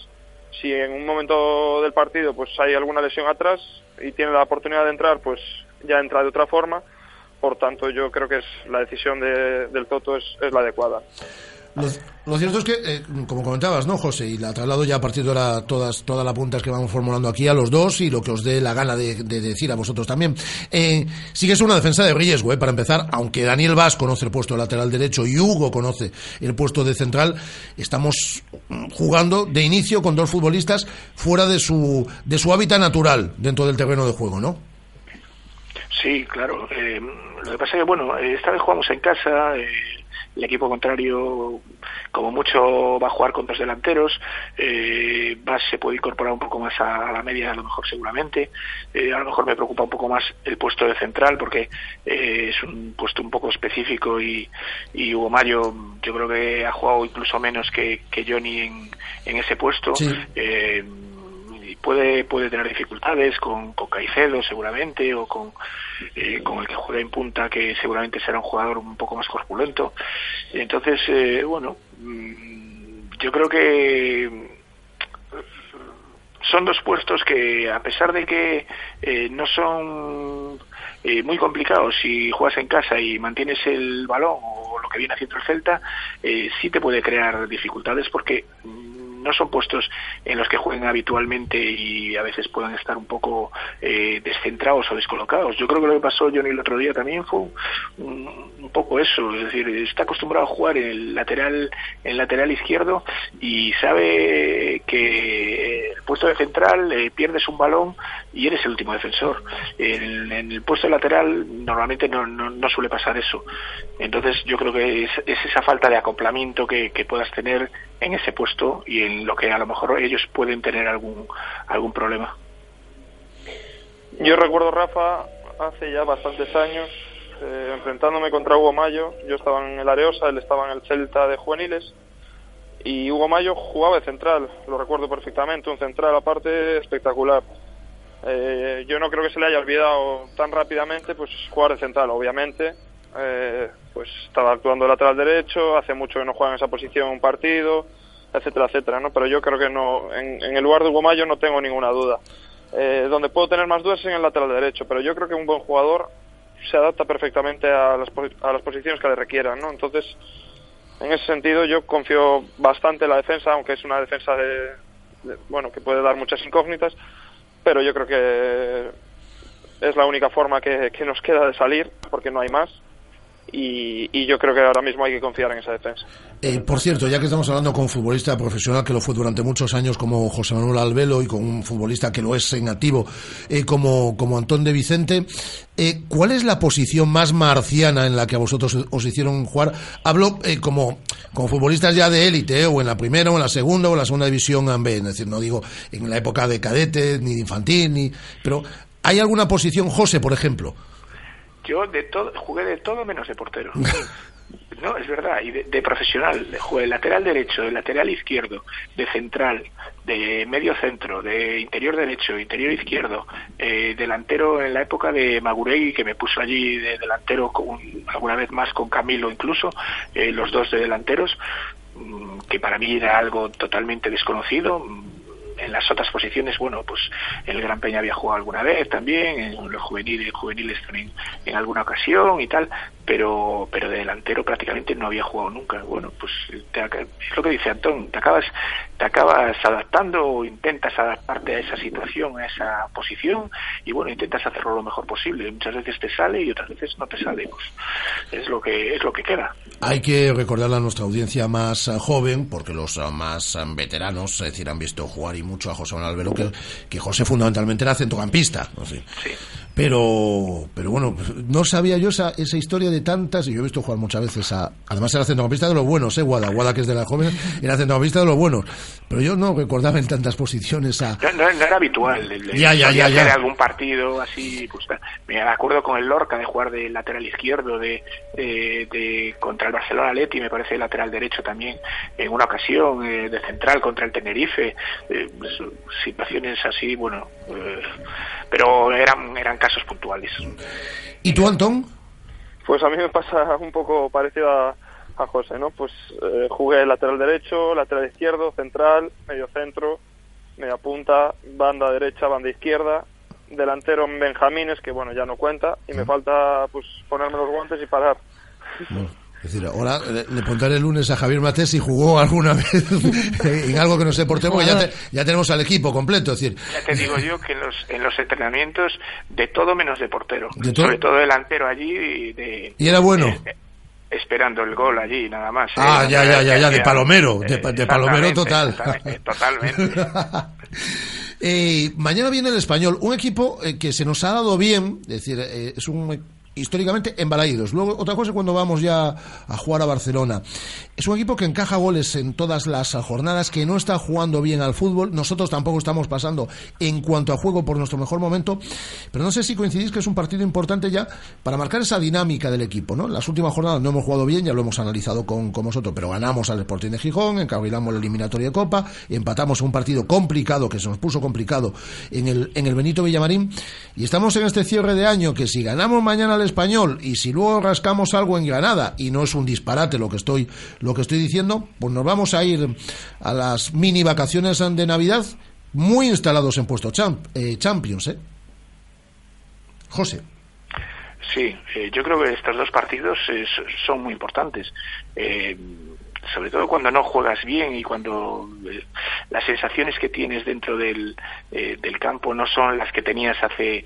Si en un momento del partido pues hay alguna lesión atrás y tiene la oportunidad de entrar, pues ya entra de otra forma. Por tanto, yo creo que es la decisión del Toto es la adecuada. Lo cierto es que, como comentabas, ¿no, José? Y la traslado ya a partir de ahora todas las puntas que vamos formulando aquí a los dos y lo que os dé la gana de decir a vosotros también. Sí que es una defensa de riesgo, para empezar, aunque Daniel Vaz conoce el puesto de lateral derecho y Hugo conoce el puesto de central, estamos jugando de inicio con dos futbolistas fuera de su hábitat natural dentro del terreno de juego, ¿no? Sí, claro. Lo que pasa es que, esta vez jugamos en casa... El equipo contrario, como mucho, va a jugar con dos delanteros. Vaz se puede incorporar un poco más a la media, a lo mejor, seguramente. A lo mejor me preocupa un poco más el puesto de central, porque es un puesto un poco específico y Hugo Mayo, yo creo que ha jugado incluso menos que Jonny en ese puesto. Sí. Puede tener dificultades con Caicedo, seguramente, o con el que juega en punta, que seguramente será un jugador un poco más corpulento. Entonces, yo creo que son dos puestos que, a pesar de que no son muy complicados, si juegas en casa y mantienes el balón o lo que viene haciendo el Celta, sí te puede crear dificultades, porque no son puestos en los que jueguen habitualmente y a veces puedan estar un poco descentrados o descolocados. Yo creo que lo que pasó Jonny el otro día también fue un poco eso, es decir, está acostumbrado a jugar en el lateral izquierdo y sabe que el puesto de central pierdes un balón y eres el último defensor. En el puesto lateral normalmente no suele pasar eso. Entonces yo creo que es esa falta de acoplamiento que puedas tener en ese puesto y en lo que a lo mejor ellos pueden tener algún problema. Yo recuerdo, Rafa, hace ya bastantes años, enfrentándome contra Hugo Mayo. Yo estaba en el Areosa, él estaba en el Celta de juveniles, y Hugo Mayo jugaba de central, lo recuerdo perfectamente, un central aparte espectacular. Yo no creo que se le haya olvidado tan rápidamente pues jugar de central, obviamente. Pues estaba actuando de lateral derecho, hace mucho que no juega en esa posición un partido, etcétera, etcétera, ¿no? Pero yo creo que no, en el lugar de Hugo Mayo no tengo ninguna duda. Donde puedo tener más dudas es en el lateral derecho, pero yo creo que un buen jugador se adapta perfectamente a las posiciones que le requieran, ¿no? Entonces, en ese sentido yo confío bastante en la defensa, aunque es una defensa que puede dar muchas incógnitas, pero yo creo que es la única forma que nos queda de salir, porque no hay más. Y yo creo que ahora mismo hay que confiar en esa defensa. Por cierto, ya que estamos hablando con un futbolista profesional que lo fue durante muchos años como José Manuel Alvelo y con un futbolista que lo es en activo como Antón de Vicente, ¿cuál es la posición más marciana en la que a vosotros os hicieron jugar? Hablo como futbolistas ya de élite, o en la primera, o en la segunda, o en la segunda división B, es decir, no digo en la época de cadete, ni de infantil, pero ¿hay alguna posición, José, por ejemplo? Yo jugué de todo menos de portero. No, es verdad, y de profesional, jugué de lateral derecho, de lateral izquierdo, de central, de medio centro, de interior derecho, interior izquierdo, delantero en la época de Maguregui, que me puso allí de delantero alguna vez más con Camilo incluso, los dos de delanteros, que para mí era algo totalmente desconocido. En las otras posiciones, el Gran Peña había jugado alguna vez también, en los juveniles también en alguna ocasión y tal, pero de delantero prácticamente no había jugado nunca. Es lo que dice Antón, te acabas adaptando, o intentas adaptarte a esa situación, a esa posición, y intentas hacerlo lo mejor posible. Muchas veces te sale y otras veces no te sale, es lo que queda. Hay que recordarle a nuestra audiencia más joven, porque los más veteranos, es decir, han visto jugar y mucho a José Manuel Alvelo, que José fundamentalmente era centrocampista, ¿no? Sí. Sí. Pero no sabía yo esa historia de tantas, y yo he visto jugar muchas veces además era centrocampista de los buenos, Guada, que es de las jóvenes, era centrocampista de los buenos, pero yo no recordaba en tantas posiciones no era habitual ya. Algún partido así, pues me acuerdo con el Lorca de jugar de lateral izquierdo de contra el Barcelona Leti, me parece, de lateral derecho también en una ocasión, de central contra el Tenerife, situaciones así, pero eran casos puntuales. ¿Y tú, Antón? Pues a mí me pasa un poco parecido a José, ¿no? Pues jugué lateral derecho, lateral izquierdo, central, medio centro, media punta, banda derecha, banda izquierda, delantero en benjamines, que ya no cuenta, y me falta pues ponerme los guantes y parar. Es decir, ahora le preguntaré el lunes a Javier Matés si jugó alguna vez en algo que no sé por qué, porque ya tenemos al equipo completo. Es decir, ya te digo yo que en los entrenamientos de todo menos de portero, sobre todo delantero allí. ¿Y era bueno? Esperando el gol allí, nada más. Ah, ya, de palomero total. Totalmente. Mañana viene el Español, un equipo que se nos ha dado bien, es decir, es un históricamente en Balaídos. Luego, otra cosa cuando vamos ya a jugar a Barcelona. Es un equipo que encaja goles en todas las jornadas, que no está jugando bien al fútbol. Nosotros tampoco estamos pasando en cuanto a juego por nuestro mejor momento. Pero no sé si coincidís que es un partido importante ya para marcar esa dinámica del equipo, ¿no? Las últimas jornadas no hemos jugado bien, ya lo hemos analizado con vosotros, pero ganamos al Sporting de Gijón, encarrilamos la eliminatoria de Copa, empatamos un partido complicado, que se nos puso complicado en el Benito Villamarín. Y estamos en este cierre de año que si ganamos mañana al Español y si luego rascamos algo en Granada, y no es un disparate lo que estoy diciendo, pues nos vamos a ir a las mini vacaciones de Navidad muy instalados en puesto Champions, ¿eh? José. Sí, yo creo que estos dos partidos son muy importantes, sobre todo cuando no juegas bien y cuando las sensaciones que tienes dentro del campo no son las que tenías hace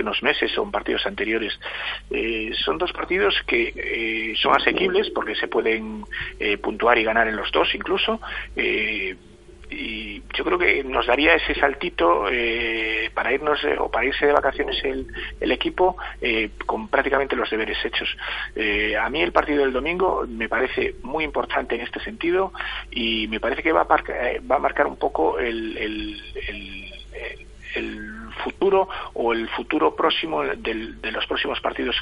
unos meses o en partidos anteriores. Son dos partidos que son asequibles porque se pueden puntuar y ganar en los dos incluso. Y yo creo que nos daría ese saltito para irnos o para irse de vacaciones el equipo con prácticamente los deberes hechos. A mí el partido del domingo me parece muy importante en este sentido y me parece que va a marcar un poco el futuro o el futuro próximo de los próximos partidos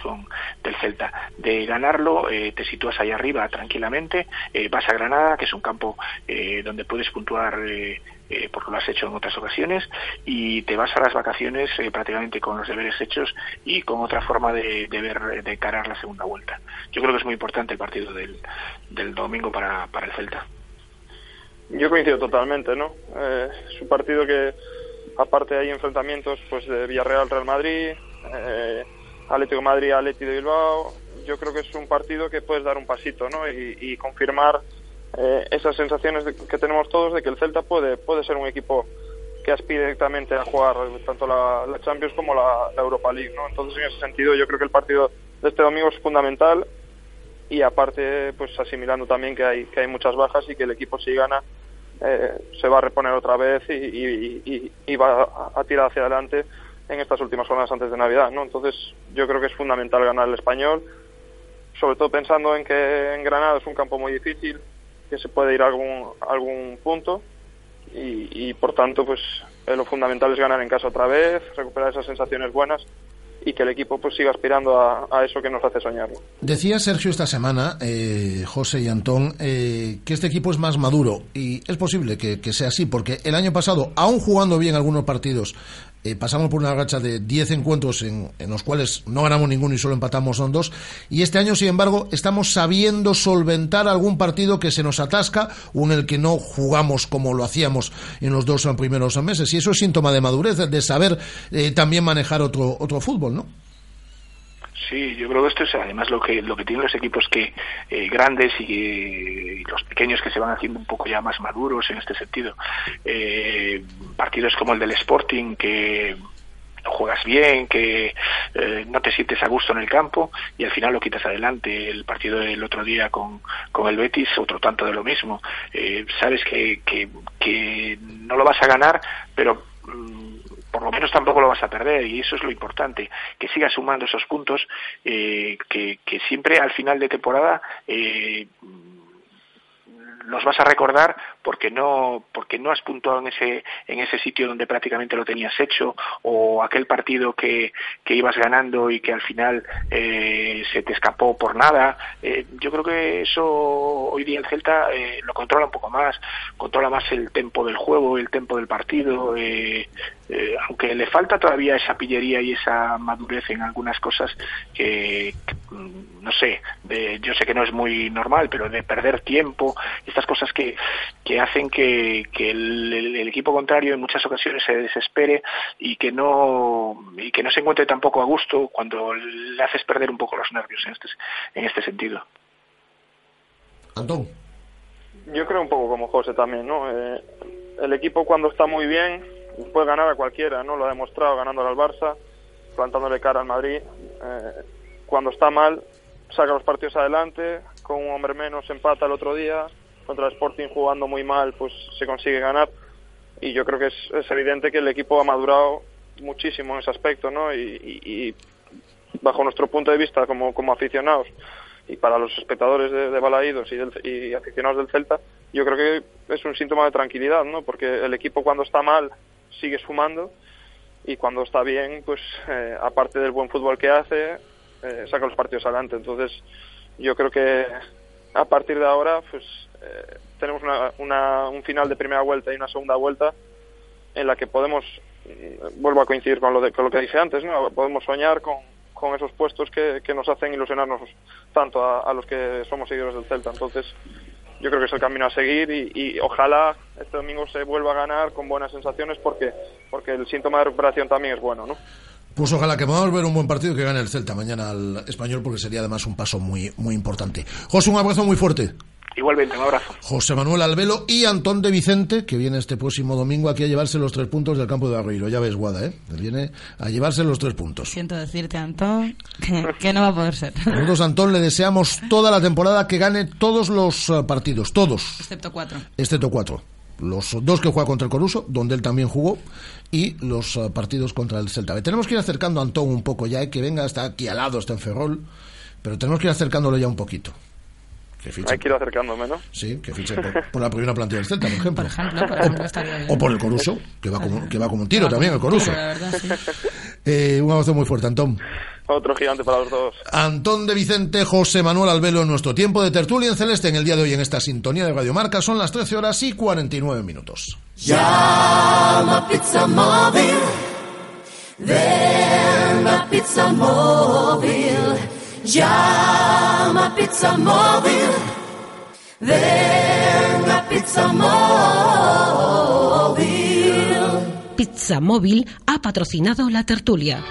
del Celta. De ganarlo te sitúas ahí arriba tranquilamente, vas a Granada, que es un campo donde puedes puntuar porque lo has hecho en otras ocasiones, y te vas a las vacaciones prácticamente con los deberes hechos y con otra forma de encarar la segunda vuelta. Yo creo que es muy importante el partido del domingo para el Celta. Yo coincido totalmente, ¿no? Es un partido que aparte hay enfrentamientos pues de Villarreal, Real Madrid, Atlético de Madrid, Atleti de Bilbao. Yo creo que es un partido que puedes dar un pasito, ¿no? Y confirmar esas sensaciones que tenemos todos de que el Celta puede ser un equipo que aspire directamente a jugar tanto la Champions como la Europa League, ¿no? Entonces, en ese sentido, yo creo que el partido de este domingo es fundamental y aparte pues asimilando también que hay muchas bajas y que el equipo si gana se va a reponer otra vez y va a tirar hacia adelante en estas últimas jornadas antes de Navidad, ¿no? Entonces yo creo que es fundamental ganar el Español, sobre todo pensando en que en Granada es un campo muy difícil, que se puede ir a algún punto y por tanto pues lo fundamental es ganar en casa otra vez, recuperar esas sensaciones buenas y que el equipo pues siga aspirando a eso que nos hace soñar. Decía Sergio esta semana, José y Antón, que este equipo es más maduro, y es posible que sea así, porque el año pasado, aún jugando bien algunos partidos, pasamos por una racha de 10 encuentros en los cuales no ganamos ninguno y solo empatamos son 2, y este año, sin embargo, estamos sabiendo solventar algún partido que se nos atasca o en el que no jugamos como lo hacíamos en los dos primeros meses, y eso es síntoma de madurez, de saber también manejar otro fútbol, ¿no? Sí, yo creo que esto es además lo que tienen los equipos que grandes y los pequeños que se van haciendo un poco ya más maduros en este sentido. Partidos como el del Sporting, que juegas bien, que no te sientes a gusto en el campo y al final lo quitas adelante. El partido del otro día con el Betis, otro tanto de lo mismo. Sabes que no lo vas a ganar, pero por lo menos tampoco lo vas a perder, y eso es lo importante, que sigas sumando esos puntos que siempre al final de temporada los vas a recordar porque no has puntuado en ese sitio donde prácticamente lo tenías hecho, o aquel partido que ibas ganando y que al final se te escapó por nada. Yo creo que eso hoy día el Celta lo controla un poco más, controla más el tempo del juego, el tempo del partido, aunque le falta todavía esa pillería y esa madurez en algunas cosas que no sé, yo sé que no es muy normal, pero de perder tiempo, estas cosas que hacen que el equipo contrario en muchas ocasiones se desespere y que no se encuentre tampoco a gusto cuando le haces perder un poco los nervios en este sentido. Antón. Yo creo un poco como José también, ¿no? El equipo cuando está muy bien puede ganar a cualquiera, ¿no? Lo ha demostrado ganándole al Barça, plantándole cara al Madrid. Cuando está mal, saca los partidos adelante, con un hombre menos empata el otro día, contra el Sporting jugando muy mal, pues se consigue ganar. Y yo creo que es evidente que el equipo ha madurado muchísimo en ese aspecto, ¿no? Y bajo nuestro punto de vista como aficionados y para los espectadores de Balaídos y aficionados del Celta, yo creo que es un síntoma de tranquilidad, ¿no? Porque el equipo cuando está mal sigue sumando y cuando está bien, pues aparte del buen fútbol que hace, saca los partidos adelante. Entonces yo creo que a partir de ahora pues tenemos un final de primera vuelta y una segunda vuelta en la que podemos, vuelvo a coincidir con lo que dije antes, ¿no? Podemos soñar con esos puestos que nos hacen ilusionarnos tanto a los que somos seguidores del Celta. Entonces yo creo que es el camino a seguir y ojalá este domingo se vuelva a ganar con buenas sensaciones porque el síntoma de recuperación también es bueno, ¿no? Pues ojalá que podamos ver un buen partido, que gane el Celta mañana al Español, porque sería además un paso muy, muy importante. José, un abrazo muy fuerte. Igualmente, un abrazo. José Manuel Alvelo y Antón de Vicente, que viene este próximo domingo aquí a llevarse los 3 puntos del campo de Barreiro. Ya ves, Guada, viene a llevarse los 3 puntos. Siento decirte, Antón, que no va a poder ser. Nosotros, Antón, le deseamos toda la temporada que gane todos los partidos, todos. Excepto cuatro. Los 2 que juega contra el Coruso, donde él también jugó, y los partidos contra el Celta B. Tenemos que ir acercando a Antón un poco ya, que venga hasta aquí al lado, está en Ferrol, pero tenemos que ir acercándolo ya un poquito. Hay que ir acercándome, ¿no? Sí, que fiche por la primera plantilla del Celta, por ejemplo. O por el Coruso, que va como un tiro también, el Coruso. La verdad, sí. Un abrazo muy fuerte, Antón. Otro gigante para los dos. Antón de Vicente, José Manuel Alvelo, en nuestro tiempo de tertulia en celeste en el día de hoy en esta sintonía de Radio Marca. Son las 13:49. Llama Pizza Móvil. Ven a Pizza Móvil. Llama Pizza Móvil, venga Pizza Móvil. Pizza Móvil ha patrocinado la tertulia.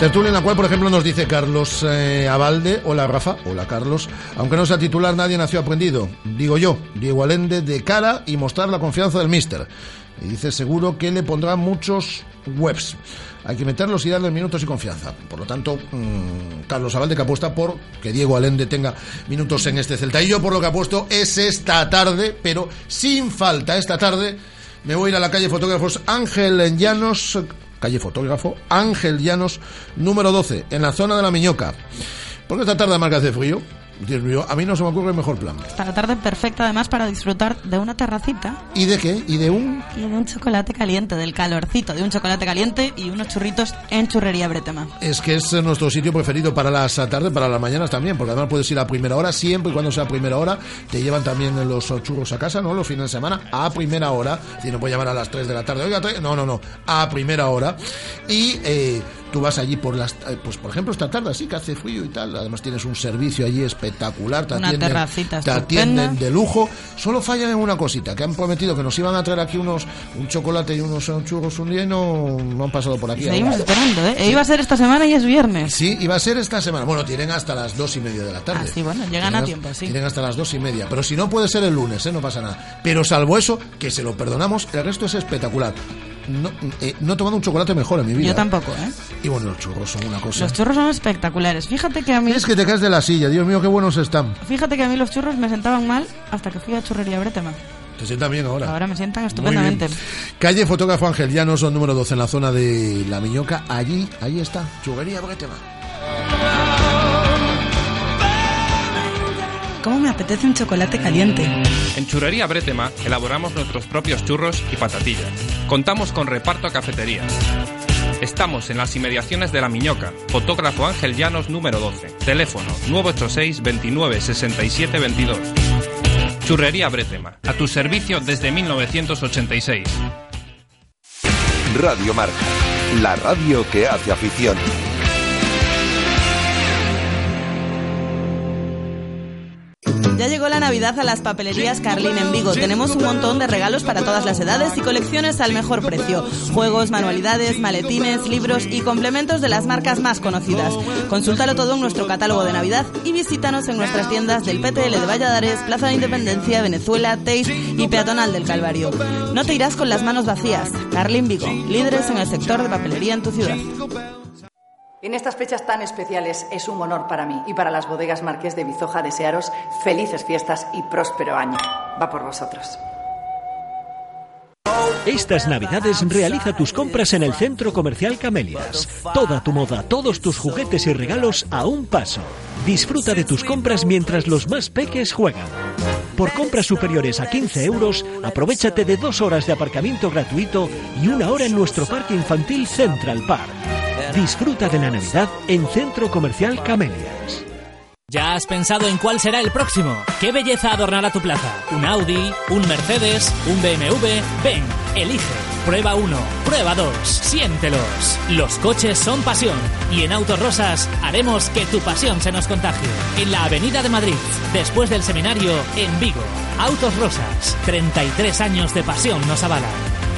Tertulia en la cual, por ejemplo, nos dice Carlos Abalde. Hola, Rafa. Hola, Carlos. Aunque no sea titular, nadie nació aprendido. Digo yo, Diego Alende, de cara y mostrar la confianza del míster. Y dice, seguro que le pondrá muchos webs. Hay que meterlos y darle minutos y confianza. Por lo tanto, Carlos Abalde, que apuesta por que Diego Alende tenga minutos en este Celta. Y yo, por lo que apuesto, es esta tarde, pero sin falta esta tarde, me voy a ir a la calle Fotógrafos Ángel Llanos... Calle Fotógrafo Ángel Llanos, número 12, en la zona de La Miñoca. Porque esta tarde además que hace frío, Dios mío, a mí no se me ocurre el mejor plan. Esta tarde perfecta además para disfrutar de una terracita. ¿Y de qué? Y de un chocolate caliente, del calorcito, de un chocolate caliente y unos churritos en Churrería Bretema. Es que es nuestro sitio preferido para las tardes, para las mañanas también, porque además puedes ir a primera hora, siempre y cuando sea a primera hora. Te llevan también los churros a casa, ¿no? Los fines de semana, a primera hora. Si no puedes llamar a las 3 de la tarde, oiga, no, a primera hora. Y... tú vas allí por las... Pues, por ejemplo, esta tarde sí que hace frío y tal. Además tienes un servicio allí espectacular. Te atienden de lujo. Solo fallan en una cosita, que han prometido que nos iban a traer aquí un chocolate y unos churros un día y no han pasado por aquí. Seguimos esperando, ¿eh? Sí. Iba a ser esta semana y es viernes. Sí, iba a ser esta semana. Bueno, tienen hasta las 2:30 de la tarde. Ah, sí, bueno, llegan a tiempo, sí. Tienen hasta las 2:30. Pero si no, puede ser el lunes, no pasa nada. Pero salvo eso, que se lo perdonamos, el resto es espectacular. No he tomado un chocolate mejor en mi vida. Yo tampoco, ¿eh? Y bueno, los churros son una cosa. Los churros son espectaculares. Fíjate que a mí... Es que te caes de la silla, Dios mío, qué buenos están. Fíjate que a mí los churros me sentaban mal hasta que fui a Churrería Bretema. Te sientan bien ahora. Ahora me sientan estupendamente. Calle Fotógrafo Ángel Llanos, número 12, en la zona de La Miñoca. Allí está, Churrería Bretema. ¿Cómo me apetece un chocolate caliente? En Churrería Bretema elaboramos nuestros propios churros y patatillas. Contamos con reparto a cafeterías. Estamos en las inmediaciones de La Miñoca. Fotógrafo Ángel Llanos, número 12. Teléfono 986 29 67 22. Churrería Bretema. A tu servicio desde 1986. Radio Marca. La radio que hace afición. Ya llegó la Navidad a las papelerías Carlín en Vigo. Tenemos un montón de regalos para todas las edades y colecciones al mejor precio. Juegos, manualidades, maletines, libros y complementos de las marcas más conocidas. Consúltalo todo en nuestro catálogo de Navidad y visítanos en nuestras tiendas del PTL de Valladares, Plaza de Independencia, Venezuela, Teis y Peatonal del Calvario. No te irás con las manos vacías. Carlín Vigo, líderes en el sector de papelería en tu ciudad. En estas fechas tan especiales es un honor para mí y para las bodegas Marqués de Vizoja desearos felices fiestas y próspero año. Va por vosotros. Estas Navidades realiza tus compras en el Centro Comercial Camelias. Toda tu moda, todos tus juguetes y regalos a un paso. Disfruta de tus compras mientras los más peques juegan. Por compras superiores a 15 euros, aprovechate de 2 horas de aparcamiento gratuito y 1 hora en nuestro parque infantil Central Park. Disfruta de la Navidad en Centro Comercial Camelias. ¿Ya has pensado en cuál será el próximo? ¿Qué belleza adornará tu plaza? ¿Un Audi? ¿Un Mercedes? ¿Un BMW? Ven, elige. Prueba 1, prueba 2, siéntelos. Los coches son pasión y en Autos Rosas haremos que tu pasión se nos contagie. En la Avenida de Madrid, después del seminario, en Vigo. Autos Rosas, 33 años de pasión nos avalan.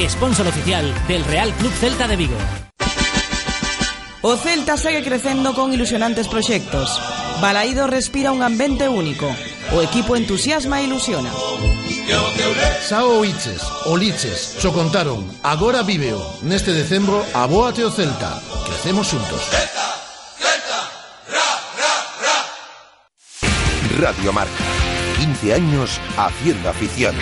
Sponsor oficial del Real Club Celta de Vigo. O Celta segue crecendo con ilusionantes proxectos. Balaídos respira un ambiente único. O equipo entusiasma e ilusiona. Sao oíches, oliches, xo contaron, agora víveo. Neste decembro, abóate o Celta. Crecemos xuntos. Celta, Celta, ra, ra, ra. Radio Marca, 15 años haciendo afición.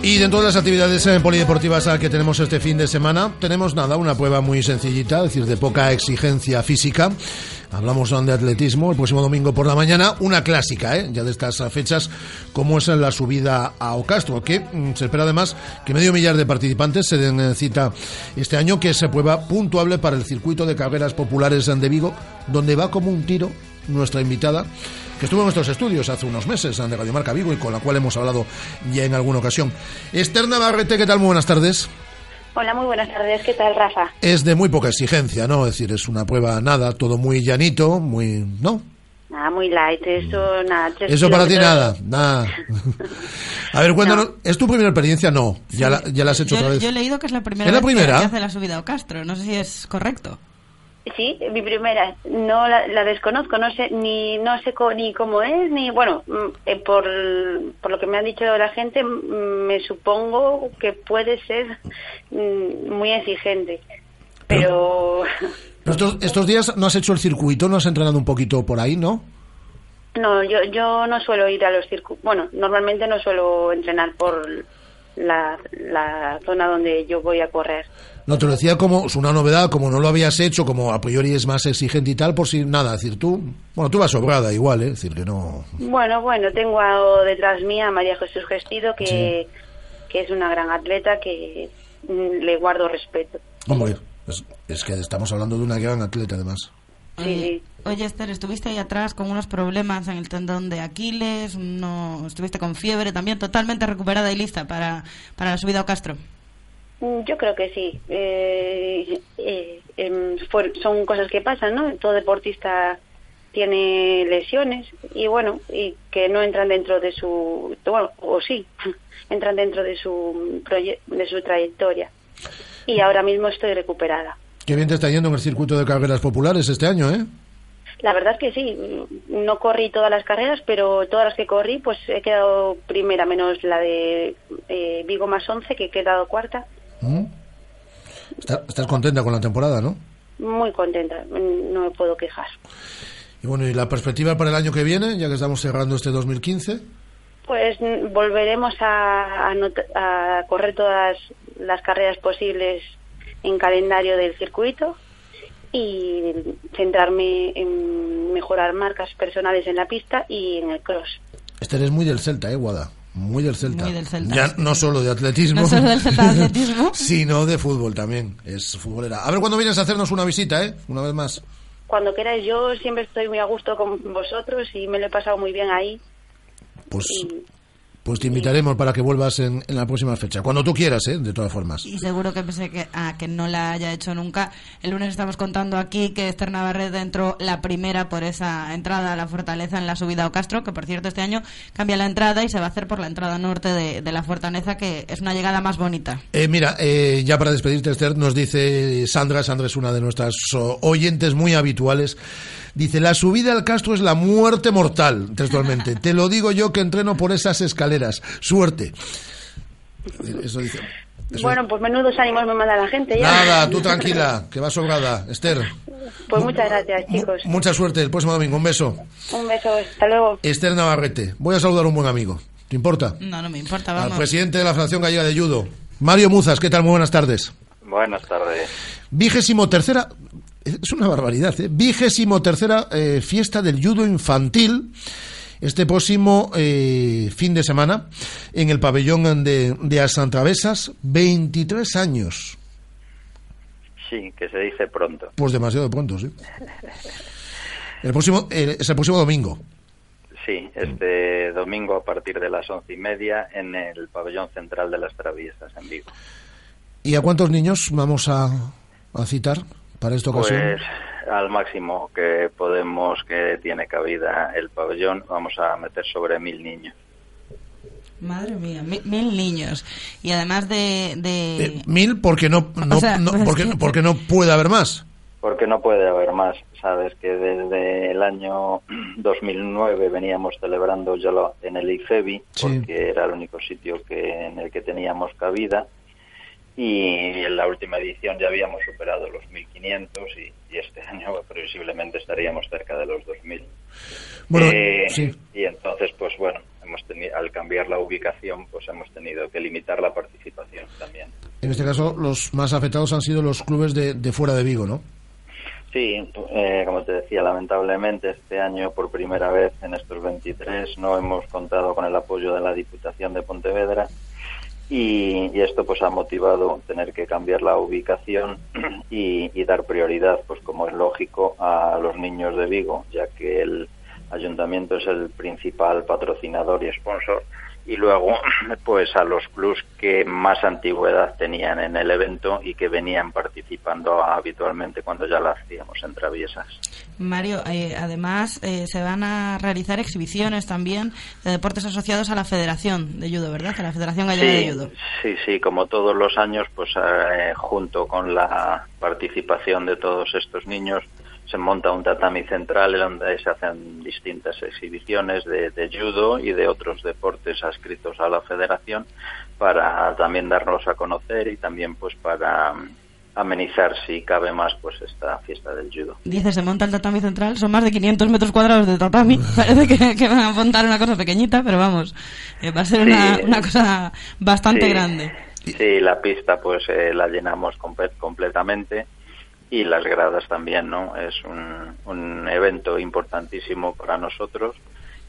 Y dentro de las actividades polideportivas que tenemos este fin de semana, tenemos una prueba muy sencillita, es decir, de poca exigencia física. Hablamos de atletismo el próximo domingo por la mañana, una clásica, ya de estas fechas, como es la subida a Ocastro, que se espera además que 500.000 de participantes se den cita este año, que es prueba puntuable para el circuito de carreras populares de Vigo, donde va como un tiro nuestra invitada, que estuvo en nuestros estudios hace unos meses de Radio Marca Vigo y con la cual hemos hablado ya en alguna ocasión. Esther Navarrete, ¿qué tal? Muy buenas tardes. Hola, muy buenas tardes. ¿Qué tal, Rafa? Es de muy poca exigencia, ¿no? Es decir, es una prueba nada, todo muy llanito, muy... ¿no? Nada, muy light, eso nada. Eso para ti nada, nada. A ver, cuéntanos, ¿es tu primera experiencia? No, ya la has hecho otra vez. Yo he leído que es la primera vez que hace la subida a Ocastro, no sé si es correcto. Sí, mi primera, no la desconozco, no sé ni cómo es, ni bueno, por lo que me han dicho la gente, me supongo que puede ser muy exigente, pero estos días no has hecho el circuito, no has entrenado un poquito por ahí, ¿no? No, yo no suelo ir a los circuitos, bueno, normalmente no suelo entrenar por la zona donde yo voy a correr. No, te lo decía como es una novedad, como no lo habías hecho, como a priori es más exigente y tal, por si nada, es decir, tú vas sobrada igual, es decir, que no... Bueno, tengo detrás mía a María Jesús Gestido, que es una gran atleta, que le guardo respeto. Hombre, es que estamos hablando de una gran atleta, además. Sí. Oye, Esther, estuviste ahí atrás con unos problemas en el tendón de Aquiles, estuviste con fiebre también, totalmente recuperada y lista para la subida a Ocastro. Yo creo que sí. Son cosas que pasan, ¿no? Todo deportista tiene lesiones y bueno, y que no entran dentro de su, bueno, o sí, entran dentro de su trayectoria. Y ahora mismo estoy recuperada. Qué bien te está yendo en el circuito de carreras populares este año, ¿eh? La verdad es que sí. No corrí todas las carreras, pero todas las que corrí, pues he quedado primera, menos la de Vigo +11, que he quedado cuarta. ¿Estás contenta con la temporada, no? Muy contenta, no me puedo quejar. Y bueno, ¿y la perspectiva para el año que viene, ya que estamos cerrando este 2015? Pues volveremos a correr todas las carreras posibles en calendario del circuito y centrarme en mejorar marcas personales en la pista y en el cross. Este eres muy del Celta, Guada. Muy del Celta. Muy del Celta. Ya no solo de atletismo. No solo del Celta de atletismo. Sino de fútbol también. Es futbolera. A ver cuándo vienes a hacernos una visita, una vez más. Cuando queráis, yo siempre estoy muy a gusto con vosotros y me lo he pasado muy bien ahí. Pues te invitaremos para que vuelvas en la próxima fecha, cuando tú quieras, de todas formas. Y seguro que pese a que no la haya hecho nunca, el lunes estamos contando aquí que Esther Navarrete entró la primera por esa entrada a la Fortaleza en la subida a Castro, que por cierto este año cambia la entrada y se va a hacer por la entrada norte de la Fortaleza, que es una llegada más bonita. Ya para despedirte, Esther, nos dice Sandra es una de nuestras oyentes muy habituales. Dice, la subida al Castro es la muerte mortal, textualmente. Te lo digo yo que entreno por esas escaleras. Suerte. Eso dice. Eso. Bueno, pues menudos ánimos me manda la gente. Ya. Nada, tú tranquila, que va sobrada. Esther. Pues muchas gracias, chicos. Mucha suerte el próximo domingo. Un beso. Un beso, hasta luego. Esther Navarrete. Voy a saludar a un buen amigo. ¿Te importa? No, no me importa, vamos. Al presidente de la Federación Gallega de Judo, Mario Muzas. ¿Qué tal? Muy buenas tardes. Buenas tardes. 23ª... Es una barbaridad, 23ª fiesta del judo infantil este próximo fin de semana en el pabellón de Asantravesas. 23 años. Sí, que se dice pronto. Pues demasiado pronto, sí. Es el próximo domingo. Sí, este domingo a partir de las 11:30 en el pabellón central de Las Traviesas en Vigo. ¿Y a cuántos niños vamos a citar para esta ocasión? Pues al máximo que podemos, que tiene cabida el pabellón, vamos a meter sobre 1.000 niños. Madre mía, 1.000 niños. Y además de 1.000 porque porque no puede haber más. Porque no puede haber más. Sabes que desde el año 2009 veníamos celebrando ya en el ICEBI, porque era el único sitio en el que teníamos cabida. Y en la última edición ya habíamos superado los 1.500 y este año previsiblemente estaríamos cerca de los 2.000. Bueno, sí. Y entonces, pues bueno, al cambiar la ubicación, pues hemos tenido que limitar la participación también. En este caso, los más afectados han sido los clubes de fuera de Vigo, ¿no? Sí, como te decía, lamentablemente este año por primera vez en estos 23 no hemos contado con el apoyo de la Diputación de Pontevedra. Y esto pues ha motivado tener que cambiar la ubicación y dar prioridad, pues como es lógico, a los niños de Vigo, ya que el ayuntamiento es el principal patrocinador y sponsor, y luego pues a los clubs que más antigüedad tenían en el evento y que venían participando habitualmente cuando ya lo hacíamos en Traviesas. Mario, además se van a realizar exhibiciones también de deportes asociados a la Federación de Judo, ¿verdad? A la Federación Gallega de Judo. Sí, como todos los años, pues junto con la participación de todos estos niños se monta un tatami central en donde se hacen distintas exhibiciones de judo y de otros deportes adscritos a la federación para también darnos a conocer y también pues para amenizar, si cabe más, pues esta fiesta del judo. Dice, se monta el tatami central, son más de 500 metros cuadrados de tatami, parece que van a montar una cosa pequeñita, pero vamos, va a ser una cosa bastante grande. Sí, la pista pues la llenamos completamente. Y las gradas también, ¿no? Es un evento importantísimo para nosotros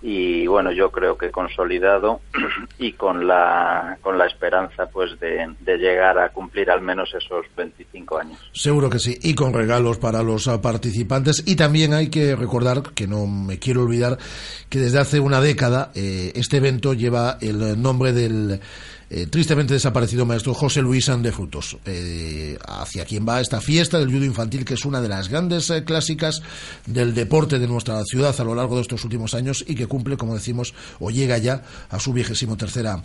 y, bueno, yo creo que consolidado y con la esperanza, pues, de llegar a cumplir al menos esos 25 años. Seguro que sí, y con regalos para los participantes. Y también hay que recordar, que no me quiero olvidar, que desde hace una década este evento lleva el nombre del tristemente desaparecido maestro José Luis Ande Frutos, hacia quien va esta fiesta del judo infantil, que es una de las grandes clásicas del deporte de nuestra ciudad a lo largo de estos últimos años y que cumple, como decimos, o llega ya a su 23ª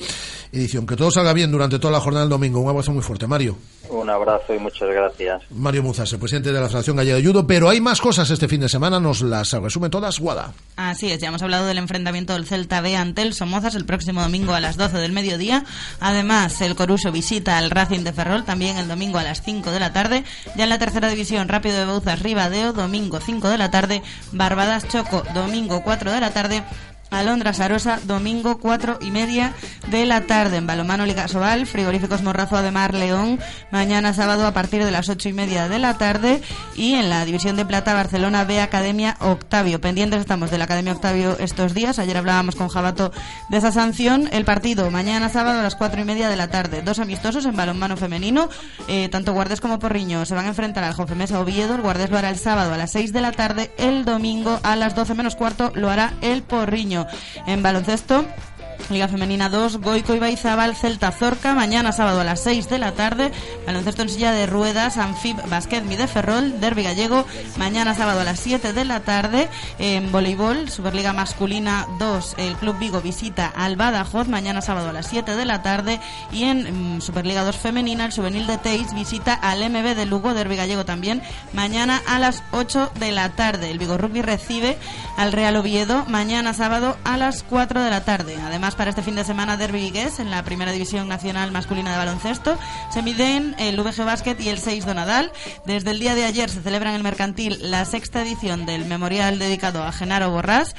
edición. Que todo salga bien durante toda la jornada del domingo. Un abrazo muy fuerte, Mario. Un abrazo y muchas gracias. Mario Muzas, el presidente de la Federación Gallega de Judo. Pero hay más cosas este fin de semana, nos las resume todas Guada. Así es, ya hemos hablado del enfrentamiento del Celta B ante el Somozas el próximo domingo a las 12 del mediodía. Además, el Coruso visita al Racing de Ferrol también el domingo a las 5 de la tarde. Ya en la tercera división, Rápido de Bouzas, Ribadeo, domingo 5 de la tarde. Barbadas, Choco, domingo 4 de la tarde. Alondra Sarosa, domingo 4:30 de la tarde. En balonmano, Liga Sobal, Frigoríficos Morrazo de Mar León, mañana sábado a partir de las 8:30 de la tarde. Y en la división de plata, Barcelona B, Academia Octavio. Pendientes estamos de la Academia Octavio estos días. Ayer hablábamos con Jabato de esa sanción. El partido mañana sábado a las 4:30 de la tarde. Dos amistosos en balonmano femenino. Tanto Guardés como Porriño se van a enfrentar al Jofemesa Oviedo. El Guardés lo hará el sábado a las 6 de la tarde. El domingo a las 12:15 lo hará el Porriño. femenino. En baloncesto, Liga Femenina 2, Goico Ibaizábal, Celta Zorca, mañana sábado a las 6 de la tarde. Baloncesto en silla de ruedas, Anfib Basquetmi de Ferrol, derbi gallego, mañana sábado a las 7 de la tarde. En voleibol, Superliga Masculina 2, el Club Vigo visita al Badajoz, mañana sábado a las 7 de la tarde. Y en Superliga 2 Femenina, el Juvenil de Teis visita al MB de Lugo, derbi gallego también, mañana a las 8 de la tarde. El Vigo Rugby recibe al Real Oviedo, mañana sábado a las 4 de la tarde. Además, para este fin de semana, derbi vigués en la primera división nacional masculina de baloncesto. Se miden el VG Basket y el 6 do Nadal. Desde el día de ayer se celebra en el Mercantil la sexta edición del memorial dedicado a Genaro Borrás.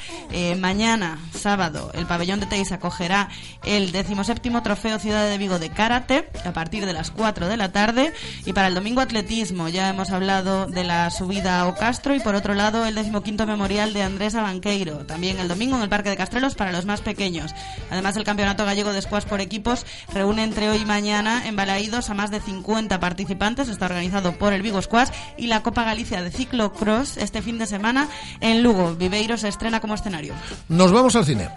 Mañana, sábado, el pabellón de Teis acogerá el 17º Trofeo Ciudad de Vigo de Karate a partir de las 4 de la tarde. Y para el domingo, atletismo. Ya hemos hablado de la subida a Ocastro y, por otro lado, el 15º memorial de Andrés Abanqueiro. También el domingo en el Parque de Castrelos para los más pequeños. Además, el Campeonato Gallego de Squash por equipos reúne entre hoy y mañana en Balaídos a más de 50 participantes. Está organizado por el Vigo Squash. Y la Copa Galicia de Ciclocross este fin de semana en Lugo. Viveiro se estrena como escenario. Nos vamos al cine.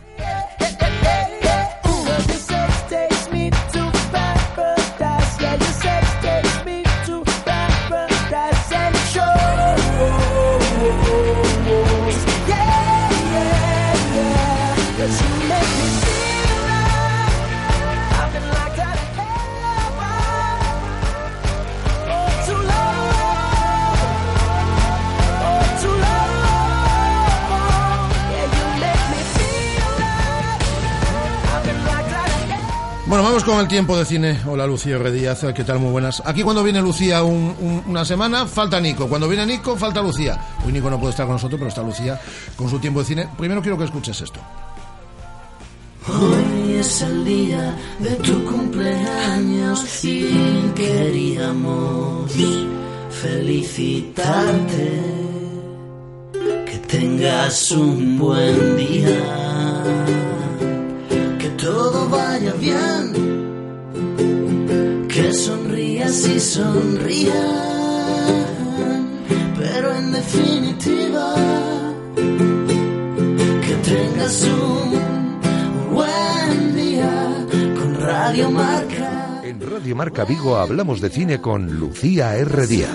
Bueno, vamos con el tiempo de cine. Hola, Lucía R. Díaz, ¿qué tal? Muy buenas. Aquí cuando viene Lucía una semana, falta Nico. Cuando viene Nico, falta Lucía. Hoy Nico no puede estar con nosotros, pero está Lucía con su tiempo de cine. Primero quiero que escuches esto. Hoy es el día de tu cumpleaños y queríamos felicitarte. Que tengas un buen día. Todo vaya bien, que sonrías y sonrían, pero en definitiva, que tengas un buen día con Radio Marca. En Radio Marca Vigo hablamos de cine con Lucía R. Díaz.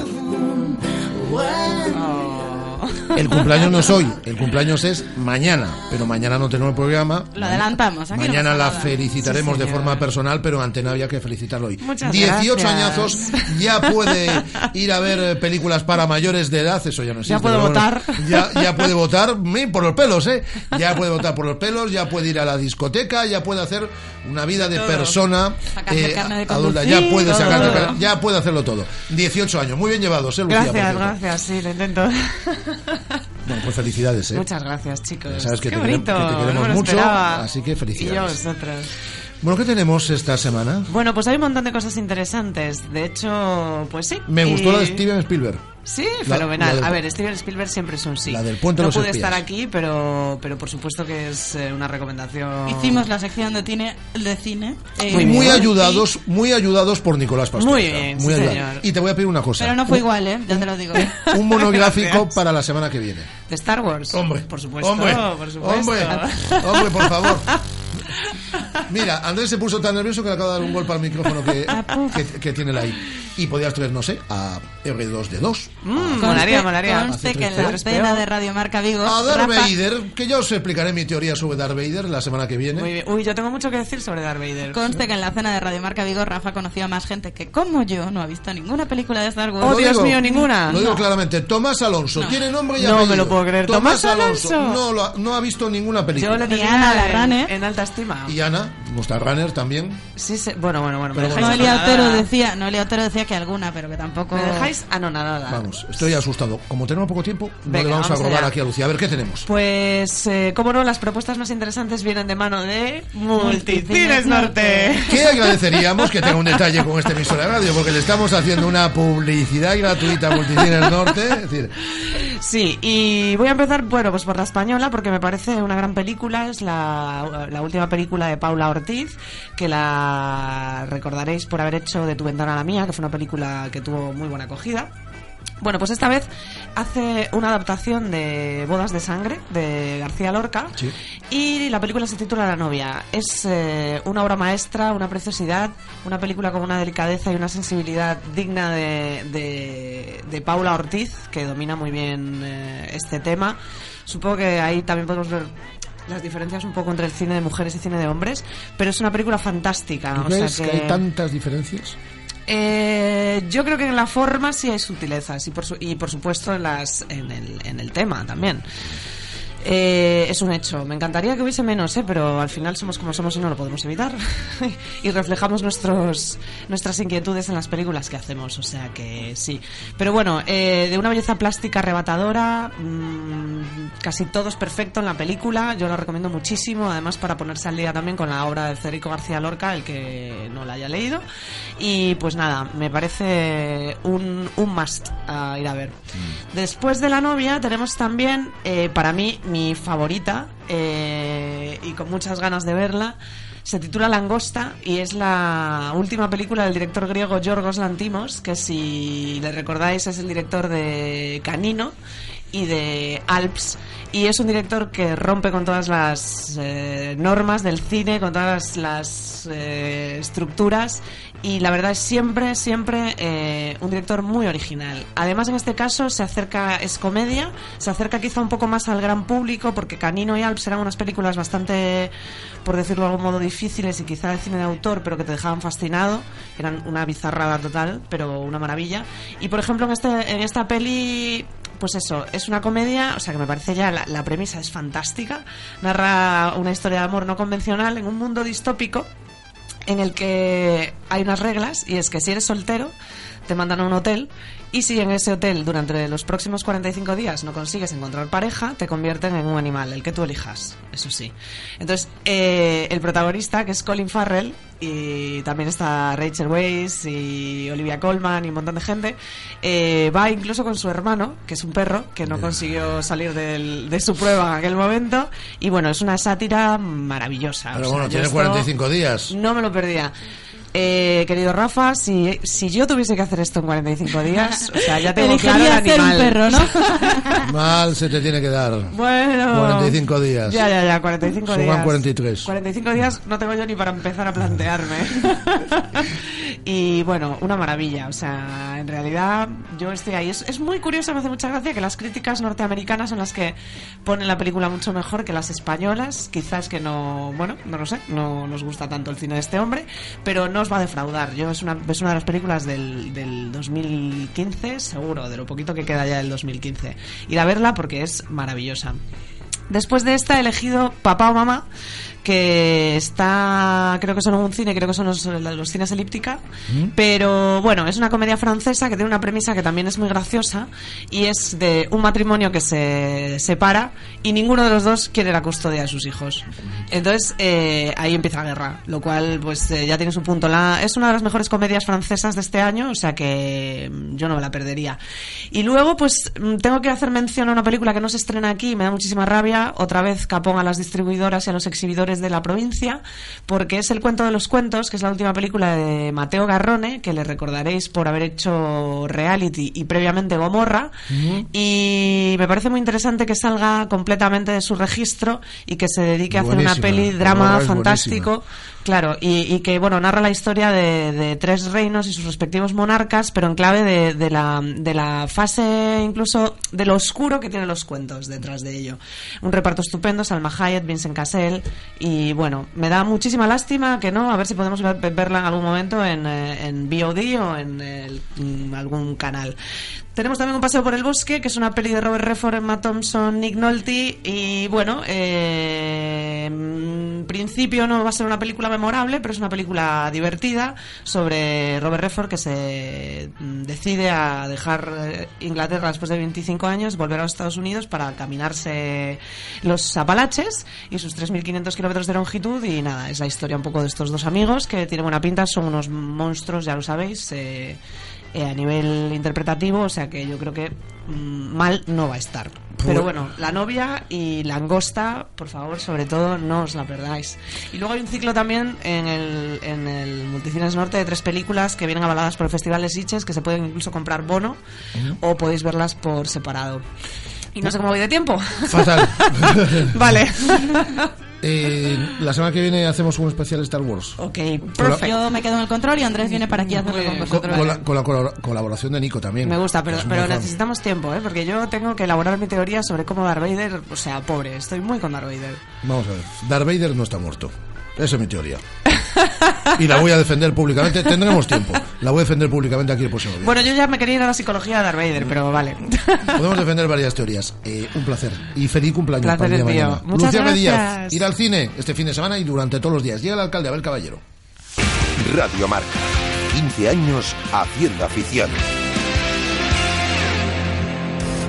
El cumpleaños no es hoy, el cumpleaños es mañana, pero mañana no tenemos el programa. Lo adelantamos. Mañana no la felicitaremos, sí, de forma personal, pero ante nada había que felicitarlo hoy. Muchas 18 gracias. Añazos, ya puede ir a ver películas para mayores de edad, eso ya no existe. Ya puede votar. Ya puede votar por los pelos, ¿eh? Ya puede votar por los pelos, ya puede ir a la discoteca, ya puede hacer una vida de todo. Persona de adulta, ya puede sacar todo. Ya puede hacerlo todo. 18 años, muy bien llevados, Lucía. Gracias, sí, lo intento. Bueno, pues felicidades, ¿eh? Muchas gracias, chicos. Ya sabes que qué bonito, que te queremos mucho, esperaba. Así que felicidades. Y yo a vosotros. Bueno, ¿qué tenemos esta semana? Bueno, pues hay un montón de cosas interesantes. De hecho, pues sí. Me gustó la de Steven Spielberg. Sí, fenomenal. A ver, Steven Spielberg siempre es un sí. La del puente no pude estar aquí, pero por supuesto que es una recomendación. Hicimos la sección de cine. Muy ayudados por Nicolás Pastor. Muy bien, muy sí, señor. Y te voy a pedir una cosa. Pero no fue igual, ya te lo digo. Un monográfico para la semana que viene. De Star Wars. Hombre, por supuesto. Hombre, por favor. Mira, Andrés se puso tan nervioso que le acaba de dar un golpe al micrófono que tiene la I. Y podías traer, no sé, a R2D2. Molaría. Conste que en la escena de Radio Marca Vigo. A Darth Vader, que yo os explicaré mi teoría sobre Darth Vader la semana que viene. Muy bien. Uy, yo tengo mucho que decir sobre Darth Vader. Conste que en la cena de Radio Marca Vigo Rafa conocía a más gente que, como yo, no ha visto ninguna película de Star Wars. Oh, Dios mío, ninguna. Lo digo claramente. Tomás Alonso tiene nombre y apellido. No me lo puedo creer. Tomás Alonso. No ha visto ninguna película. Yo le tenía a la gran en alta estima. Y Ana, nuestra runner también. Sí, bueno. Noelia Otero decía que alguna, pero que tampoco. Me dejáis anonadada. Vamos, estoy asustado. Como tenemos poco tiempo, vamos a robar aquí a Lucía. A ver, ¿qué tenemos? Pues, como no, las propuestas más interesantes vienen de mano de Multicines Norte. Que agradeceríamos que tenga un detalle con esta emisora de radio, porque le estamos haciendo una publicidad gratuita a Multicines Norte. Es decir... Sí, y voy a empezar, pues por La Española, porque me parece una gran película. Es la última película de Paula Ortiz, que la recordaréis por haber hecho De tu ventana a la mía, que fue una película que tuvo muy buena acogida. Bueno, pues esta vez hace una adaptación de Bodas de Sangre de García Lorca, sí. Y la película se titula La novia. Es una obra maestra, una preciosidad, una película con una delicadeza y una sensibilidad digna de Paula Ortiz, que domina muy bien este tema. Supongo que ahí también podemos ver las diferencias un poco entre el cine de mujeres y cine de hombres, pero es una película fantástica. ¿Tú ves que hay tantas diferencias? Yo creo que en la forma sí hay sutilezas y por supuesto en el tema también. Es un hecho. Me encantaría que hubiese menos, pero al final somos como somos y no lo podemos evitar. Y reflejamos nuestras inquietudes en las películas que hacemos, o sea que sí. Pero bueno, de una belleza plástica arrebatadora, casi todo es perfecto en la película. Yo lo recomiendo muchísimo, además para ponerse al día también con la obra de Federico García Lorca, el que no la haya leído. Y pues nada, me parece un must a ir a ver. Después de La novia tenemos también, para mí, mi favorita, y con muchas ganas de verla. Se titula Langosta y es la última película del director griego Yorgos Lanthimos, que si le recordáis es el director de Canino y de Alps, y es un director que rompe con todas las normas del cine, con todas las estructuras, y la verdad es siempre un director muy original. Además, en este caso es comedia, se acerca quizá un poco más al gran público, porque Canino y Alps eran unas películas bastante, por decirlo de algún modo, difíciles y quizá de cine de autor, pero que te dejaban fascinado, eran una bizarrada total, pero una maravilla. Y por ejemplo en esta peli, pues eso, es una comedia, o sea que me parece ya la premisa es fantástica. Narra una historia de amor no convencional en un mundo distópico en el que hay unas reglas, y es que si eres soltero te mandan a un hotel, y si en ese hotel durante los próximos 45 días no consigues encontrar pareja, te convierten en un animal, el que tú elijas, eso sí. Entonces, el protagonista, que es Colin Farrell, y también está Rachel Weisz y Olivia Colman y un montón de gente, va incluso con su hermano, que es un perro que no consiguió salir de su prueba en aquel momento. Y bueno, es una sátira maravillosa. Pero bueno, tiene 45 días. No me lo perdía. Querido Rafa, si yo tuviese que hacer esto en 45 días, o sea, ya tengo claro el animal. Hacer un perro, ¿no? Mal se te tiene que dar. Bueno. 45 días. Ya, 45 días. Suman 43. 45 días no tengo yo ni para empezar a plantearme. Y bueno, una maravilla. O sea, en realidad yo estoy ahí. Es muy curioso, me hace mucha gracia que las críticas norteamericanas son las que ponen la película mucho mejor que las españolas. Quizás que no, bueno, no lo sé, no nos gusta tanto el cine de este hombre, pero no va a defraudar. Yo es una de las películas del 2015, seguro, de lo poquito que queda ya del 2015. Ir a verla porque es maravillosa. Después de esta he elegido Papá o Mamá, que está, creo que son un cine, creo que son los cines Elíptica, pero bueno, es una comedia francesa que tiene una premisa que también es muy graciosa, y es de un matrimonio que se separa y ninguno de los dos quiere la custodia de sus hijos. Entonces ahí empieza la guerra, lo cual pues ya tiene su punto. Es una de las mejores comedias francesas de este año, o sea que yo no me la perdería. Y luego pues tengo que hacer mención a una película que no se estrena aquí y me da muchísima rabia, otra vez capón a las distribuidoras y a los exhibidores de la provincia, porque es El cuento de los cuentos, que es la última película de Mateo Garrone, que le recordaréis por haber hecho Reality y previamente Gomorra, y me parece muy interesante que salga completamente de su registro y que se dedique a hacer una peli drama fantástico, buenísima. Claro, y que bueno, narra la historia de tres reinos y sus respectivos monarcas, pero en clave de la fase incluso de lo oscuro que tienen los cuentos detrás de ello. Un reparto estupendo: Salma Hayek, Vincent Cassel. Y bueno, me da muchísima lástima que no, a ver si podemos verla en algún momento en VOD o en algún canal. Tenemos también Un paseo por el bosque, que es una peli de Robert Redford, Emma Thompson, Nick Nolte, y bueno, en principio no va a ser una película memorable, pero es una película divertida sobre Robert Redford, que se decide a dejar Inglaterra después de 25 años, volver a los Estados Unidos para caminarse los Apalaches y sus 3.500 kilómetros de longitud. Y nada, es la historia un poco de estos dos amigos, que tienen buena pinta, son unos monstruos, ya lo sabéis, a nivel interpretativo, o sea que yo creo que mal no va a estar. Pero bueno, La novia y Langosta, por favor, sobre todo, no os la perdáis. Y luego hay un ciclo también en el Multicines Norte de 3 películas que vienen avaladas por el Festival de Sitges, que se pueden incluso comprar bono o podéis verlas por separado. Y no sé cómo voy de tiempo. Fatal. Vale. La semana que viene hacemos un especial Star Wars. Ok, perfecto. Yo me quedo en el control y Andrés viene para aquí a hacerlo con vosotros. Con la colaboración de Nico también. Me gusta, pero necesitamos tiempo, porque yo tengo que elaborar mi teoría sobre cómo Darth Vader, o sea, pobre, estoy muy con Darth Vader. Vamos a ver, Darth Vader no está muerto. Esa es mi teoría. Y la voy a defender públicamente. Tendremos tiempo. La voy a defender públicamente aquí el próximo día. Bueno, yo ya me quería ir a la psicología de Darth Vader, pero vale. Podemos defender varias teorías. Un placer. Y feliz cumpleaños. Placer para el día de mañana. Muchas gracias. Lucía R. Díaz, ir al cine este fin de semana y durante todos los días. Llega el alcalde Abel Caballero. Radio Marca. 15 años haciendo afición.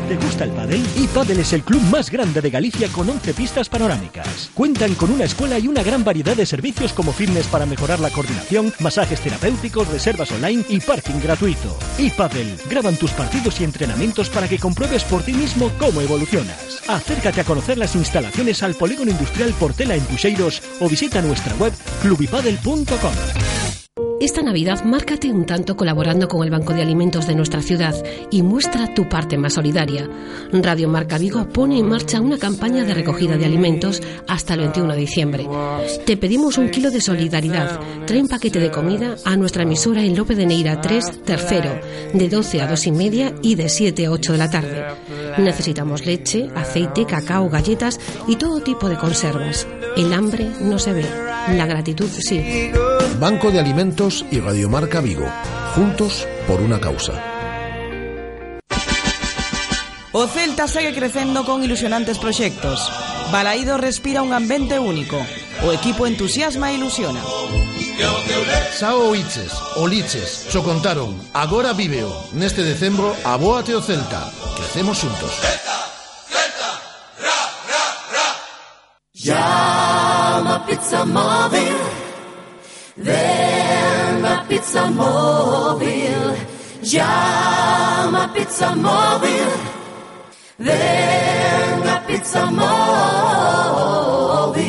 ¿Te gusta el pádel? iPádel es el club más grande de Galicia con 11 pistas panorámicas. Cuentan con una escuela y una gran variedad de servicios como fitness para mejorar la coordinación, masajes terapéuticos, reservas online y parking gratuito. iPádel, graban tus partidos y entrenamientos para que compruebes por ti mismo cómo evolucionas. Acércate a conocer las instalaciones al Polígono Industrial Portela en Puxeiros o visita nuestra web clubipadel.com. Esta Navidad márcate un tanto colaborando con el Banco de Alimentos de nuestra ciudad y muestra tu parte más solidaria. Radio Marca Vigo pone en marcha una campaña de recogida de alimentos hasta el 21 de diciembre. Te pedimos un kilo de solidaridad. Trae un paquete de comida a nuestra emisora en Lope de Neira 3, tercero, de 12 a 2 y media y de 7 a 8 de la tarde. Necesitamos leche, aceite, cacao, galletas y todo tipo de conservas. El hambre no se ve, la gratitud sí. Banco de Alimentos y Radio Marca Vigo, juntos por una causa. O Celta segue crecendo con ilusionantes proxectos. Balaídos respira un ambiente único. O equipo entusiasma e ilusiona. Sao oíches, oliches, xo contaron, agora víveo. Neste decembro, abóate o Celta. Crecemos xuntos. Celta, Celta, ra, ra, ra. Llama Pizza Móvil. Ven a Pizza Móvil. Llama Pizza Móvil. Venga Pizza Móvil.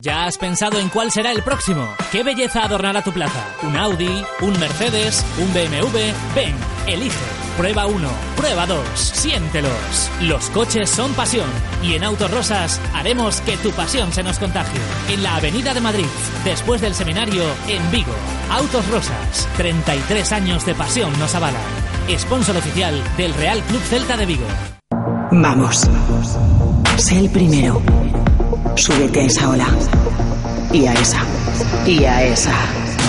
¿Ya has pensado en cuál será el próximo? ¿Qué belleza adornará tu plaza? ¿Un Audi? ¿Un Mercedes? ¿Un BMW? Ven, elige. Prueba 1, prueba 2, siéntelos. Los coches son pasión y en Autos Rosas haremos que tu pasión se nos contagie. En la Avenida de Madrid, después del seminario, en Vigo. Autos Rosas, 33 años de pasión nos avalan. Sponsor oficial del Real Club Celta de Vigo. Vamos, sé el primero. Súbete a esa ola. Y a esa. Y a esa.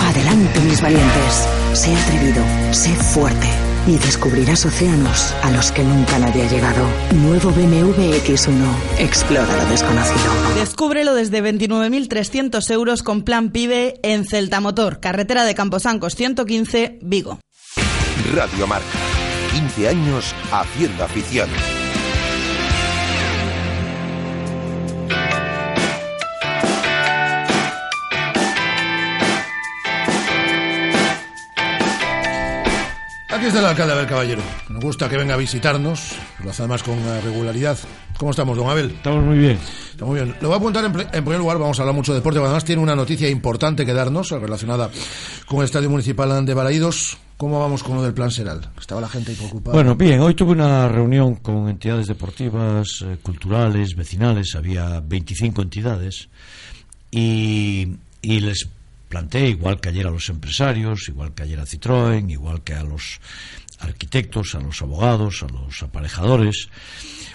Adelante, mis valientes. Sé atrevido, sé fuerte. Y descubrirás océanos a los que nunca nadie ha llegado. Nuevo BMW X1. Explora lo desconocido. Descúbrelo desde 29.300 euros con Plan PIBE en Celta Motor, carretera de Camposancos 115, Vigo. Radio Marca, 15 años haciendo afición. Aquí está el alcalde Abel Caballero. Nos gusta que venga a visitarnos, lo hace además con regularidad. ¿Cómo estamos, don Abel? Estamos muy bien. Estamos muy bien. Lo voy a apuntar en primer lugar, vamos a hablar mucho de deporte, pero además tiene una noticia importante que darnos relacionada con el Estadio Municipal de Balaídos. ¿Cómo vamos con lo del Plan Seral? Estaba la gente ahí preocupada. Bueno, bien, hoy tuve una reunión con entidades deportivas, culturales, vecinales, había 25 entidades y les planteé, igual que ayer a los empresarios, igual que ayer a Citroën, igual que a los arquitectos, a los abogados, a los aparejadores,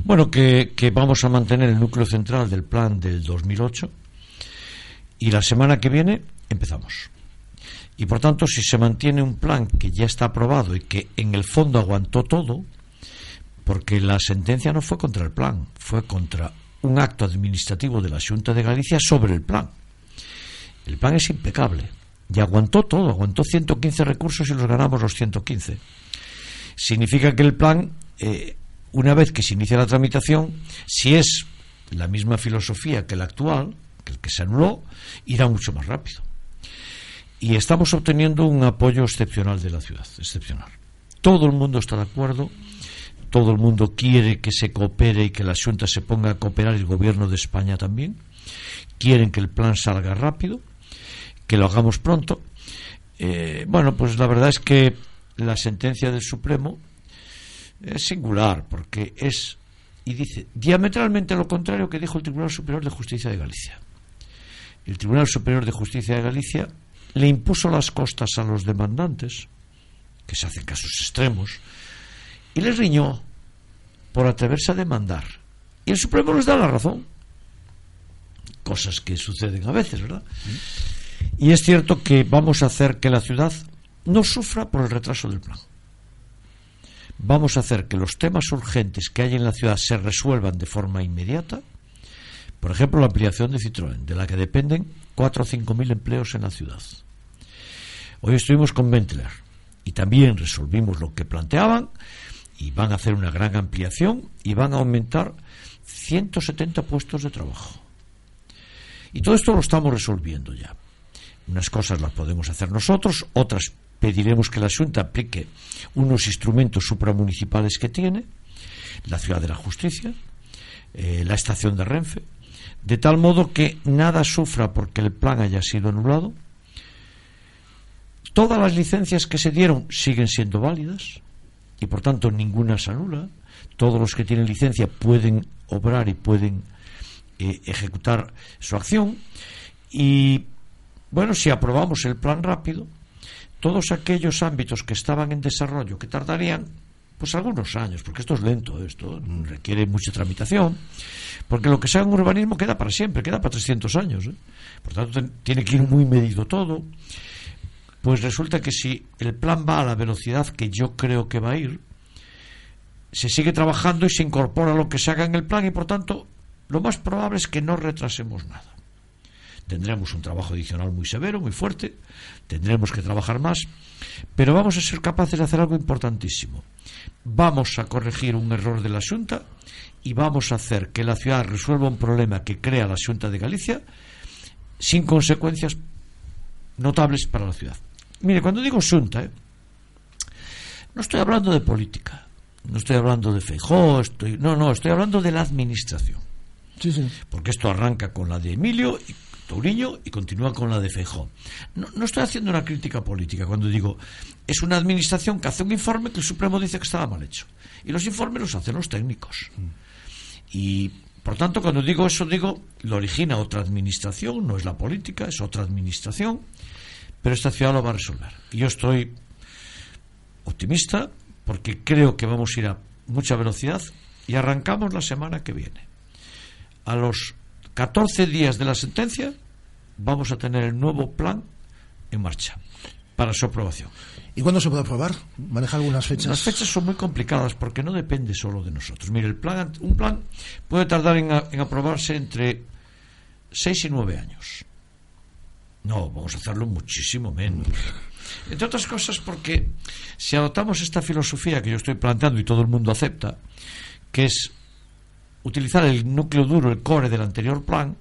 bueno, que vamos a mantener el núcleo central del plan del 2008 y la semana que viene empezamos. Y por tanto, si se mantiene un plan que ya está aprobado y que en el fondo aguantó todo, porque la sentencia no fue contra el plan, fue contra un acto administrativo de la Xunta de Galicia sobre el plan. El plan es impecable y aguantó todo, aguantó 115 recursos y los ganamos los 115. Significa que el plan, una vez que se inicia la tramitación, si es la misma filosofía que el actual, que el que se anuló, irá mucho más rápido. Y estamos obteniendo un apoyo excepcional de la ciudad, excepcional. Todo el mundo está de acuerdo, todo el mundo quiere que se coopere y que la Xunta se ponga a cooperar, el Gobierno de España también. Quieren que el plan salga rápido, que lo hagamos pronto. Bueno, pues la verdad es que la sentencia del Supremo es singular, porque es, y dice diametralmente lo contrario que dijo el Tribunal Superior de Justicia de Galicia. El Tribunal Superior de Justicia de Galicia le impuso las costas a los demandantes, que se hacen casos extremos, y les riñó por atreverse a demandar. Y el Supremo les da la razón. Cosas que suceden a veces, ¿verdad? Y es cierto que vamos a hacer que la ciudad no sufra por el retraso del plan. Vamos a hacer que los temas urgentes que hay en la ciudad se resuelvan de forma inmediata. Por ejemplo, la ampliación de Citroën, de la que dependen 4 o 5 mil empleos en la ciudad. Hoy estuvimos con Bentler y también resolvimos lo que planteaban, y van a hacer una gran ampliación y van a aumentar 170 puestos de trabajo. Y todo esto lo estamos resolviendo ya. Unas cosas las podemos hacer nosotros, otras pediremos que la Xunta aplique unos instrumentos supramunicipales que tiene, la Ciudad de la Justicia, la estación de Renfe, de tal modo que nada sufra porque el plan haya sido anulado. Todas las licencias que se dieron siguen siendo válidas y por tanto ninguna se anula. Todos los que tienen licencia pueden obrar y pueden ejecutar su acción. Y bueno, si aprobamos el plan rápido, todos aquellos ámbitos que estaban en desarrollo, que tardarían pues algunos años, porque esto es lento, esto requiere mucha tramitación, porque lo que sea un urbanismo queda para siempre, queda para 300 años, ¿eh? Por tanto tiene que ir muy medido todo. Pues resulta que si el plan va a la velocidad que yo creo que va a ir, se sigue trabajando y se incorpora lo que se haga en el plan, y por tanto lo más probable es que no retrasemos nada. Tendremos un trabajo adicional muy severo, muy fuerte, tendremos que trabajar más, pero vamos a ser capaces de hacer algo importantísimo. Vamos a corregir un error de la Xunta y vamos a hacer que la ciudad resuelva un problema que crea la Xunta de Galicia sin consecuencias notables para la ciudad. Mire, cuando digo Xunta, no estoy hablando de política, no estoy hablando de Feijóo, estoy hablando de la administración. Sí, sí. Porque esto arranca con la de Emilio y Touriño y continúa con la de Feijóo. No estoy haciendo una crítica política cuando digo, es una administración que hace un informe que el Supremo dice que estaba mal hecho, y los informes los hacen los técnicos, y por tanto cuando digo eso digo, lo origina otra administración, no es la política, es otra administración, pero esta ciudad lo va a resolver. Y yo estoy optimista porque creo que vamos a ir a mucha velocidad y arrancamos la semana que viene. A los 14 días de la sentencia vamos a tener el nuevo plan en marcha para su aprobación. ¿Y cuándo se puede aprobar? ¿Maneja algunas fechas? Las fechas son muy complicadas porque no depende solo de nosotros. Mire, un plan puede tardar en aprobarse entre 6 y 9 años. No, vamos a hacerlo muchísimo menos. Entre otras cosas porque si adoptamos esta filosofía que yo estoy planteando y todo el mundo acepta, que es utilizar el núcleo duro, el core del anterior plan,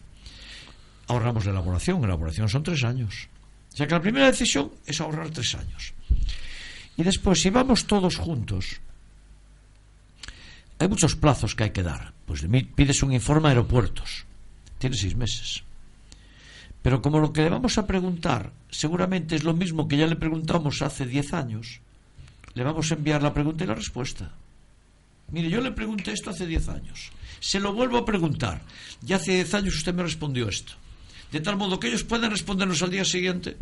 ahorramos la elaboración. La elaboración son 3 años. O sea que la primera decisión es ahorrar 3 años. Y después, si vamos todos juntos, hay muchos plazos que hay que dar. Pues de mí pides un informe a aeropuertos. Tienes 6 meses. Pero como lo que le vamos a preguntar seguramente es lo mismo que ya le preguntamos hace 10 años, le vamos a enviar la pregunta y la respuesta. Mire, yo le pregunté esto hace 10 años. Se lo vuelvo a preguntar. Ya hace 10 años usted me respondió esto. De tal modo que ellos pueden respondernos al día siguiente.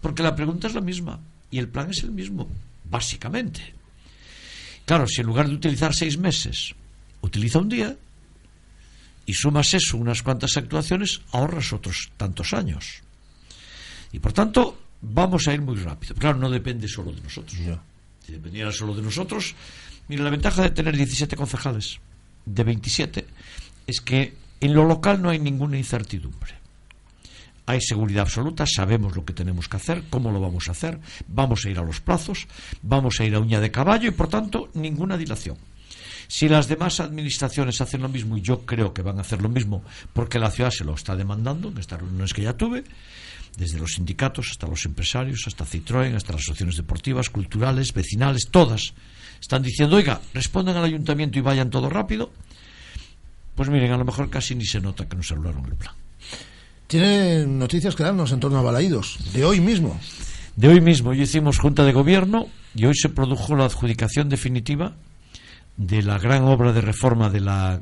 Porque la pregunta es la misma. Y el plan es el mismo, básicamente. Claro, si en lugar de utilizar 6 meses, utiliza un día y sumas eso unas cuantas actuaciones, ahorras otros tantos años. Y por tanto, vamos a ir muy rápido. Claro, no depende solo de nosotros. Ya. Si dependiera solo de nosotros... Mira, la ventaja de tener 17 concejales de 27 es que en lo local no hay ninguna incertidumbre. Hay seguridad absoluta, sabemos lo que tenemos que hacer, cómo lo vamos a hacer, vamos a ir a los plazos, vamos a ir a uña de caballo y por tanto ninguna dilación. Si las demás administraciones hacen lo mismo, y yo creo que van a hacer lo mismo porque la ciudad se lo está demandando en estas reuniones que ya tuve, desde los sindicatos hasta los empresarios, hasta Citroën, hasta las asociaciones deportivas, culturales, vecinales, todas están diciendo, oiga, respondan al ayuntamiento y vayan todo rápido. Pues miren, a lo mejor casi ni se nota que nos hablaron el plan. Tiene noticias que darnos en torno a Balaídos, de hoy mismo. De hoy mismo, hoy hicimos Junta de Gobierno y hoy se produjo la adjudicación definitiva de la gran obra de reforma de la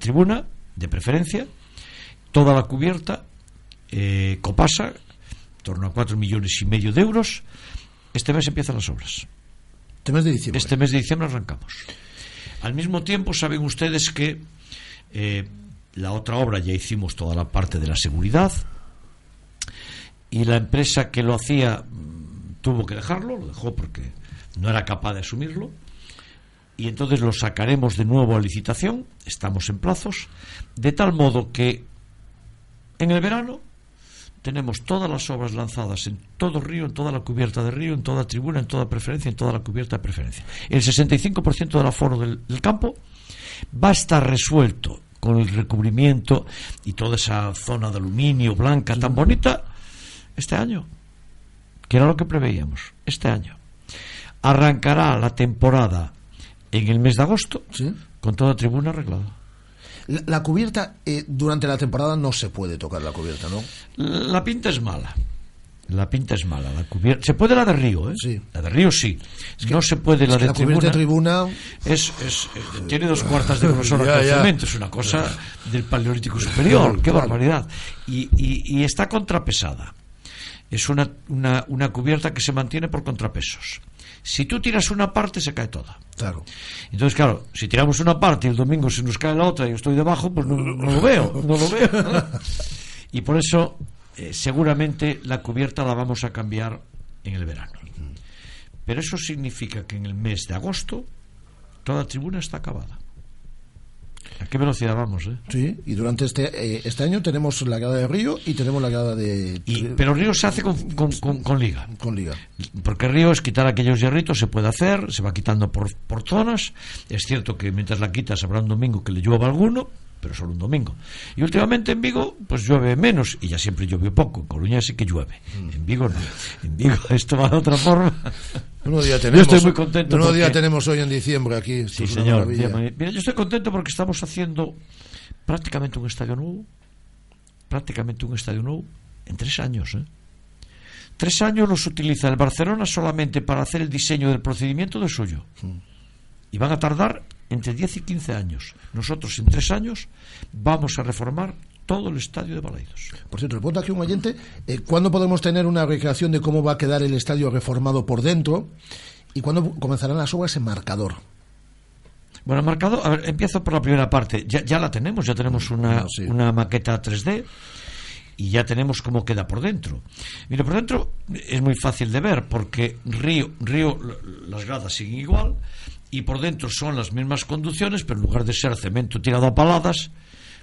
tribuna, de preferencia, toda la cubierta, Copasa, en torno a 4,5 millones de euros. Este mes empiezan las obras. Este mes de diciembre arrancamos. Al mismo tiempo, saben ustedes que la otra obra ya hicimos toda la parte de la seguridad y la empresa que lo hacía tuvo que dejarlo, lo dejó porque no era capaz de asumirlo, y entonces lo sacaremos de nuevo a licitación, estamos en plazos, de tal modo que en el verano tenemos todas las obras lanzadas en todo río, en toda la cubierta de río, en toda tribuna, en toda preferencia, en toda la cubierta de preferencia. El 65% del aforo del campo va a estar resuelto con el recubrimiento y toda esa zona de aluminio blanca tan bonita este año, que era lo que preveíamos, este año. Arrancará la temporada en el mes de agosto, ¿sí?, con toda tribuna arreglada. La cubierta, durante la temporada no se puede tocar la cubierta, ¿no? La pinta es mala. La pinta es mala. La cubierta... Se puede la de río, ¿eh? Sí. La de río sí. Es que, no se puede la de la tribuna. La cubierta de tribuna... tiene 2/4 de grosor actualmente. Es una cosa del Paleolítico Superior. ¡Qué barbaridad! Y está contrapesada. Es una cubierta que se mantiene por contrapesos. Si tú tiras una parte, se cae toda. Claro. Entonces, claro, si tiramos una parte y el domingo se nos cae la otra y yo estoy debajo, pues no lo veo. Y por eso, seguramente la cubierta la vamos a cambiar en el verano. Pero eso significa que en el mes de agosto toda tribuna está acabada. ¿A qué velocidad vamos, eh? Sí, y durante este año tenemos la grada de río y tenemos la grada de... Pero río se hace con liga. Con liga. Porque río es quitar aquellos hierritos, se puede hacer, se va quitando por zonas. Es cierto que mientras la quitas habrá un domingo que le llueva alguno, pero solo un domingo. Y últimamente en Vigo, pues llueve menos, y ya siempre llovió poco. En Coruña sí que llueve. En Vigo no. En Vigo esto va de otra forma. Yo estoy muy contento. Un día tenemos hoy en diciembre aquí. Sí, señor. Mira, yo estoy contento porque estamos haciendo prácticamente un estadio nuevo en 3 años. 3 años los utiliza el Barcelona solamente para hacer el diseño del procedimiento de suyo. Y van a tardar entre 10 y 15 años. Nosotros en 3 años vamos a reformar todo el estadio de Balaídos. Por cierto, reporta aquí un oyente, ¿cuándo podemos tener una recreación de cómo va a quedar el estadio reformado por dentro? ¿Y cuándo comenzarán las obras en marcador? Bueno, marcador, a ver, empiezo por la primera parte. Ya la tenemos, ya tenemos una maqueta 3D y ya tenemos cómo queda por dentro. Mira, por dentro es muy fácil de ver porque río las gradas siguen igual. Y por dentro son las mismas conducciones, pero en lugar de ser cemento tirado a paladas,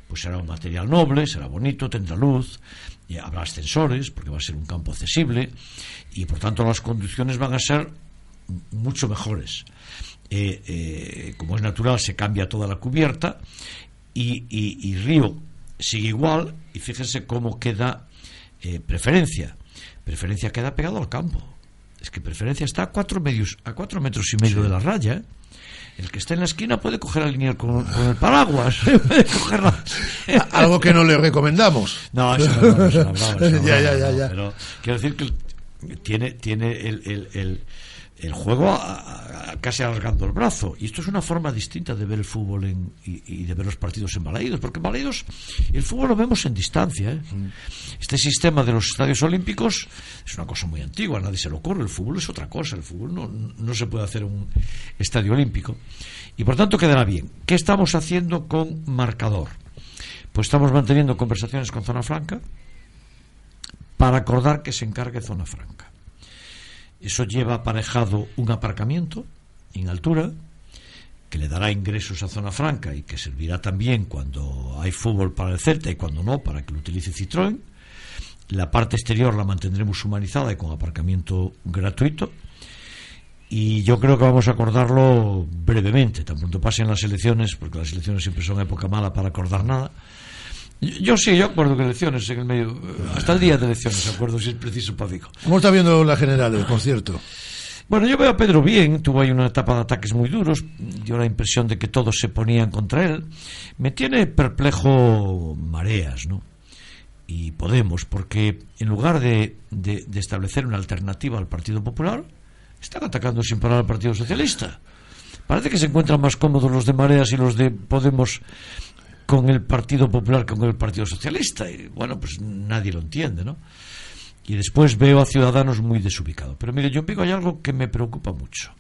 pues será un material noble, será bonito, tendrá luz, y habrá ascensores, porque va a ser un campo accesible, y por tanto las conducciones van a ser mucho mejores. Como es natural, se cambia toda la cubierta, y río sigue igual, y fíjense cómo queda preferencia. Preferencia queda pegado al campo. Es que preferencia está a 4,5 metros de la raya, ¿eh? El que está en la esquina puede coger al lineal con el paraguas. Algo que no le recomendamos. No, eso no. Ya. Pero quiero decir que tiene el juego casi alargando el brazo. Y esto es una forma distinta de ver el fútbol y de ver los partidos en Balaídos. Porque en Balaídos el fútbol lo vemos en distancia, ¿eh? Este sistema de los estadios olímpicos es una cosa muy antigua, a nadie se le ocurre. El fútbol es otra cosa, el fútbol no se puede hacer un estadio olímpico. Y por tanto quedará bien. ¿Qué estamos haciendo con marcador? Pues estamos manteniendo conversaciones con Zona Franca para acordar que se encargue Zona Franca. Eso lleva aparejado un aparcamiento en altura que le dará ingresos a Zona Franca y que servirá también cuando hay fútbol para el Celta y cuando no, para que lo utilice Citroën. La parte exterior la mantendremos humanizada y con aparcamiento gratuito. Y yo creo que vamos a acordarlo brevemente, tan pronto pasen las elecciones, porque las elecciones siempre son época mala para acordar nada. Yo acuerdo que elecciones en el medio, hasta el día de elecciones, acuerdo si es preciso para Vigo. ¿Cómo está viendo las generales, por cierto? Bueno, yo veo a Pedro bien, tuvo ahí una etapa de ataques muy duros, dio la impresión de que todos se ponían contra él. Me tiene perplejo Mareas, ¿no? Y Podemos, porque en lugar de establecer una alternativa al Partido Popular, están atacando sin parar al Partido Socialista. Parece que se encuentran más cómodos los de Mareas y los de Podemos con el Partido Popular que con el Partido Socialista. Y bueno, pues nadie lo entiende, ¿no? Y después veo a Ciudadanos muy desubicado. Pero mire, yo en Vigo hay algo que me preocupa mucho.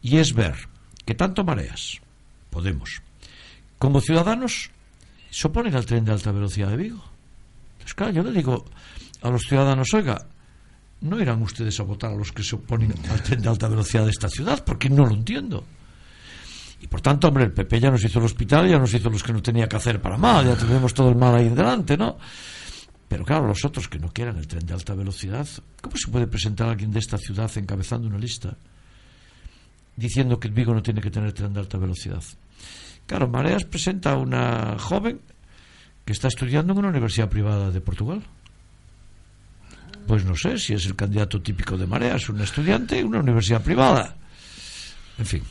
Y es ver que tanto Mareas, Podemos, como Ciudadanos se oponen al tren de alta velocidad de Vigo. Entonces, claro, yo le digo a los ciudadanos, oiga, no irán ustedes a votar a los que se oponen al tren de alta velocidad de esta ciudad, porque no lo entiendo. Y por tanto, hombre, el PP ya nos hizo el hospital, ya nos hizo los que no tenía que hacer para mal, ya tenemos todo el mal ahí delante, ¿no? Pero claro, los otros que no quieran el tren de alta velocidad, ¿cómo se puede presentar a alguien de esta ciudad encabezando una lista diciendo que Vigo no tiene que tener tren de alta velocidad? Claro, Mareas presenta a una joven que está estudiando en una universidad privada de Portugal. Pues no sé si es el candidato típico de Mareas, un estudiante en una universidad privada. En fin.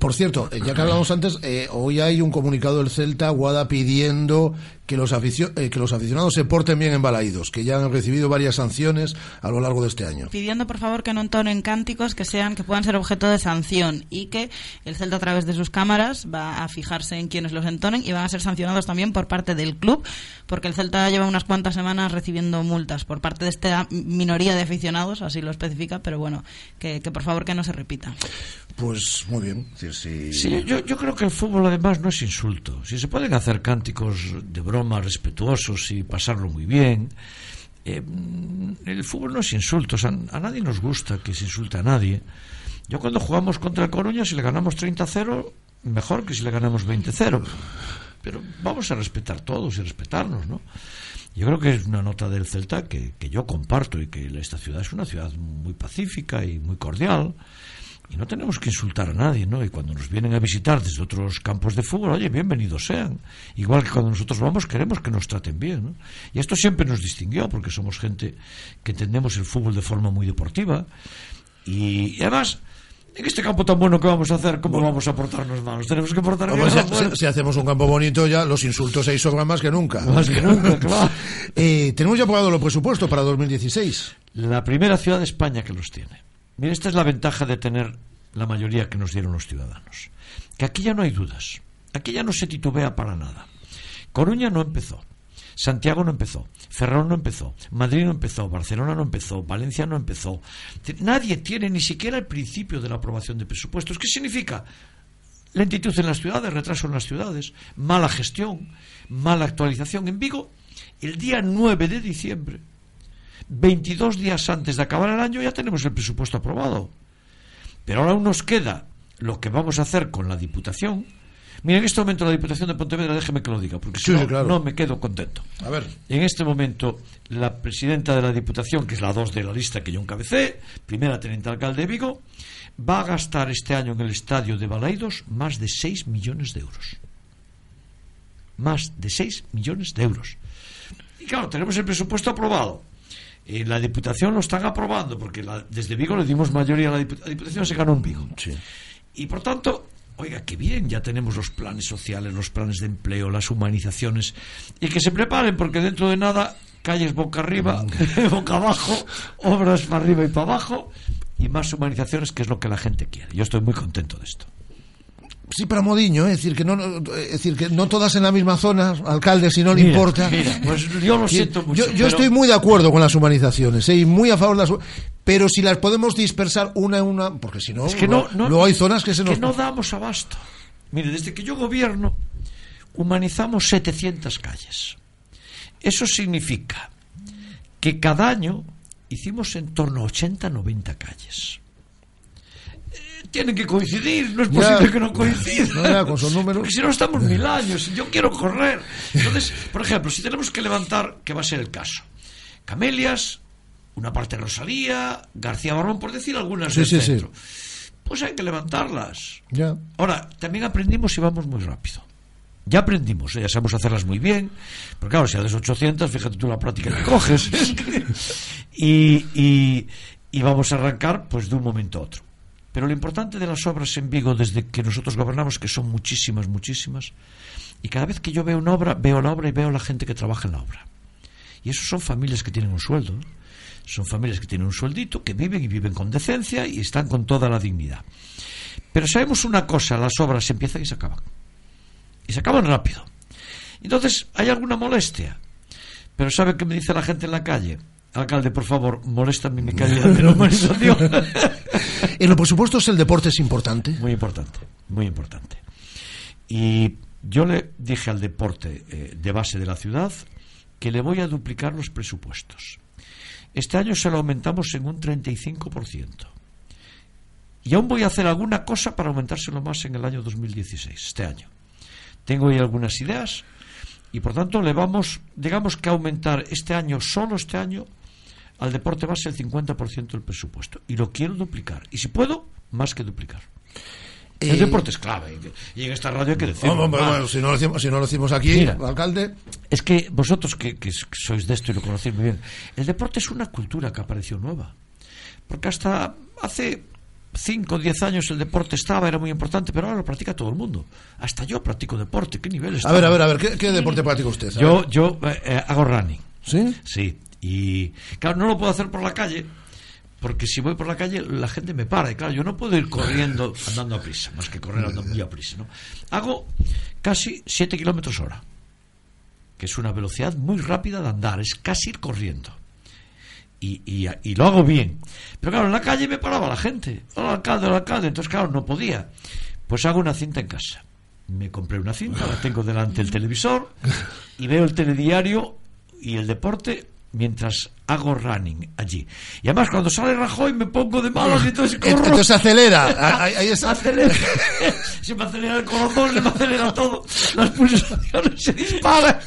Por cierto, ya que hablamos antes, hoy hay un comunicado del Celta Guada pidiendo que los aficionados se porten bien en Balaídos, que ya han recibido varias sanciones a lo largo de este año. Pidiendo, por favor, que no entonen cánticos que puedan ser objeto de sanción, y que el Celta, a través de sus cámaras, va a fijarse en quienes los entonen y van a ser sancionados también por parte del club, porque el Celta lleva unas cuantas semanas recibiendo multas por parte de esta minoría de aficionados, así lo especifica, pero bueno, que por favor que no se repita. Pues muy bien. Sí, yo creo que el fútbol además no es insulto. Si se pueden hacer cánticos de broma respetuosos y pasarlo muy bien, el fútbol no es insulto. O sea, a nadie nos gusta que se insulte a nadie. Yo cuando jugamos contra el Coruña, si le ganamos 30-0, mejor que si le ganamos 20-0. Pero vamos a respetar todos y respetarnos, ¿no? Yo creo que es una nota del Celta que yo comparto, y que esta ciudad es una ciudad muy pacífica y muy cordial. Y no tenemos que insultar a nadie, ¿no? Y cuando nos vienen a visitar desde otros campos de fútbol, oye, bienvenidos sean. Igual que cuando nosotros vamos, queremos que nos traten bien, ¿no? Y esto siempre nos distinguió, porque somos gente que entendemos el fútbol de forma muy deportiva. Y además, en este campo tan bueno que vamos a hacer, ¿cómo vamos a portarnos mal? Tenemos que portarnos mal. Si hacemos un campo bonito, ya los insultos ahí sobran más que nunca. Más que nunca, claro. Tenemos ya aprobado los presupuestos para 2016. La primera ciudad de España que los tiene. Mira, esta es la ventaja de tener la mayoría que nos dieron los ciudadanos. Que aquí ya no hay dudas. Aquí ya no se titubea para nada. Coruña no empezó. Santiago no empezó. Ferrol no empezó. Madrid no empezó. Barcelona no empezó. Valencia no empezó. Nadie tiene ni siquiera el principio de la aprobación de presupuestos. ¿Qué significa? Lentitud en las ciudades, retraso en las ciudades, mala gestión, mala actualización. En Vigo, el día 9 de diciembre, 22 días antes de acabar el año, ya tenemos el presupuesto aprobado. Pero ahora aún nos queda lo que vamos a hacer con la Diputación. Mira, en este momento la Diputación de Pontevedra, déjeme que lo diga, porque sí, claro, no me quedo contento. A ver. En este momento, la presidenta de la Diputación, que es la 2 de la lista que yo encabecé, primera teniente alcalde de Vigo, va a gastar este año en el estadio de Balaídos más de 6 millones de euros. Más de 6 millones de euros. Y claro, tenemos el presupuesto aprobado. La Diputación lo están aprobando, porque desde Vigo le dimos mayoría a la Diputación, se ganó en Vigo. Sí. Y por tanto, oiga, qué bien, ya tenemos los planes sociales, los planes de empleo, las humanizaciones. Y que se preparen, porque dentro de nada, calles boca arriba, boca abajo, obras para arriba y para abajo, y más humanizaciones, que es lo que la gente quiere. Yo estoy muy contento de esto. Sí, para Modiño, es decir, que no todas en la misma zona, alcalde, si no le importa. Mira, pues yo lo siento mucho. Yo estoy muy de acuerdo con las humanizaciones, y muy a favor de las. Pero si las podemos dispersar una a una, porque si no, es que luego hay zonas que se nos. Que no damos abasto. Mire, desde que yo gobierno, humanizamos 700 calles. Eso significa que cada año hicimos en torno a 80-90 calles. Tienen que coincidir, no es posible que no coincidan, con sus números. Porque si no estamos 1000 años, yo quiero correr. Entonces, por ejemplo, si tenemos que levantar, que va a ser el caso, Camelias, una parte de Rosalía, García Barrón, por decir algunas, del centro, pues hay que levantarlas. Ya. Ahora, también aprendimos y vamos muy rápido. Ya aprendimos, ya sabemos hacerlas muy bien, porque claro, si haces 800, fíjate tú la práctica que coges. y y vamos a arrancar pues de un momento a otro. Pero lo importante de las obras en Vigo desde que nosotros gobernamos, que son muchísimas, muchísimas, y cada vez que yo veo una obra, veo la obra y veo la gente que trabaja en la obra. Y eso son familias que tienen un sueldo, ¿no? Son familias que tienen un sueldito, que viven y viven con decencia y están con toda la dignidad. Pero sabemos una cosa, las obras empiezan y se acaban. Y se acaban rápido. Entonces, hay alguna molestia. Pero ¿sabe qué me dice la gente en la calle? Alcalde, por favor, moléstame en mi calle, pero molestación. En lo por supuesto es el deporte, es importante. Muy importante, muy importante. Y yo le dije al deporte de base de la ciudad que le voy a duplicar los presupuestos. Este año se lo aumentamos en un 35%. Y aún voy a hacer alguna cosa para aumentárselo más en el año 2016, este año. Tengo ahí algunas ideas y, por tanto, le vamos, digamos que aumentar este año, solo este año, al deporte base el 50% del presupuesto. Y lo quiero duplicar. Y si puedo, más que duplicar. El deporte es clave. Y en esta radio hay que decirlo. Bueno, si no lo decimos aquí, mira, alcalde. Es que vosotros que sois de esto y lo conocéis muy bien, el deporte es una cultura que apareció nueva. Porque hasta hace 5 o 10 años el deporte estaba, era muy importante, pero ahora lo practica todo el mundo. Hasta yo practico deporte. ¿Qué nivel está? A ver, ¿qué deporte practica usted? Yo hago running. ¿Sí? Sí. Y claro, no lo puedo hacer por la calle. Porque si voy por la calle, la gente me para. Y claro, yo no puedo ir corriendo, andando a prisa. Más que correr andando muy a prisa, ¿no? Hago casi 7 kilómetros hora. Que es una velocidad muy rápida de andar. Es casi ir corriendo. Y lo hago bien. Pero claro, en la calle me paraba la gente. Hola, alcalde. Entonces, claro, no podía. Pues hago una cinta en casa. Me compré una cinta, la tengo delante del televisor. Y veo el telediario y el deporte mientras hago running allí. Y además cuando sale Rajoy me pongo de malas y entonces corro. Entonces acelera. Ahí está. Acelera. Se me acelera el corazón, se me acelera todo. Las pulsaciones se disparan.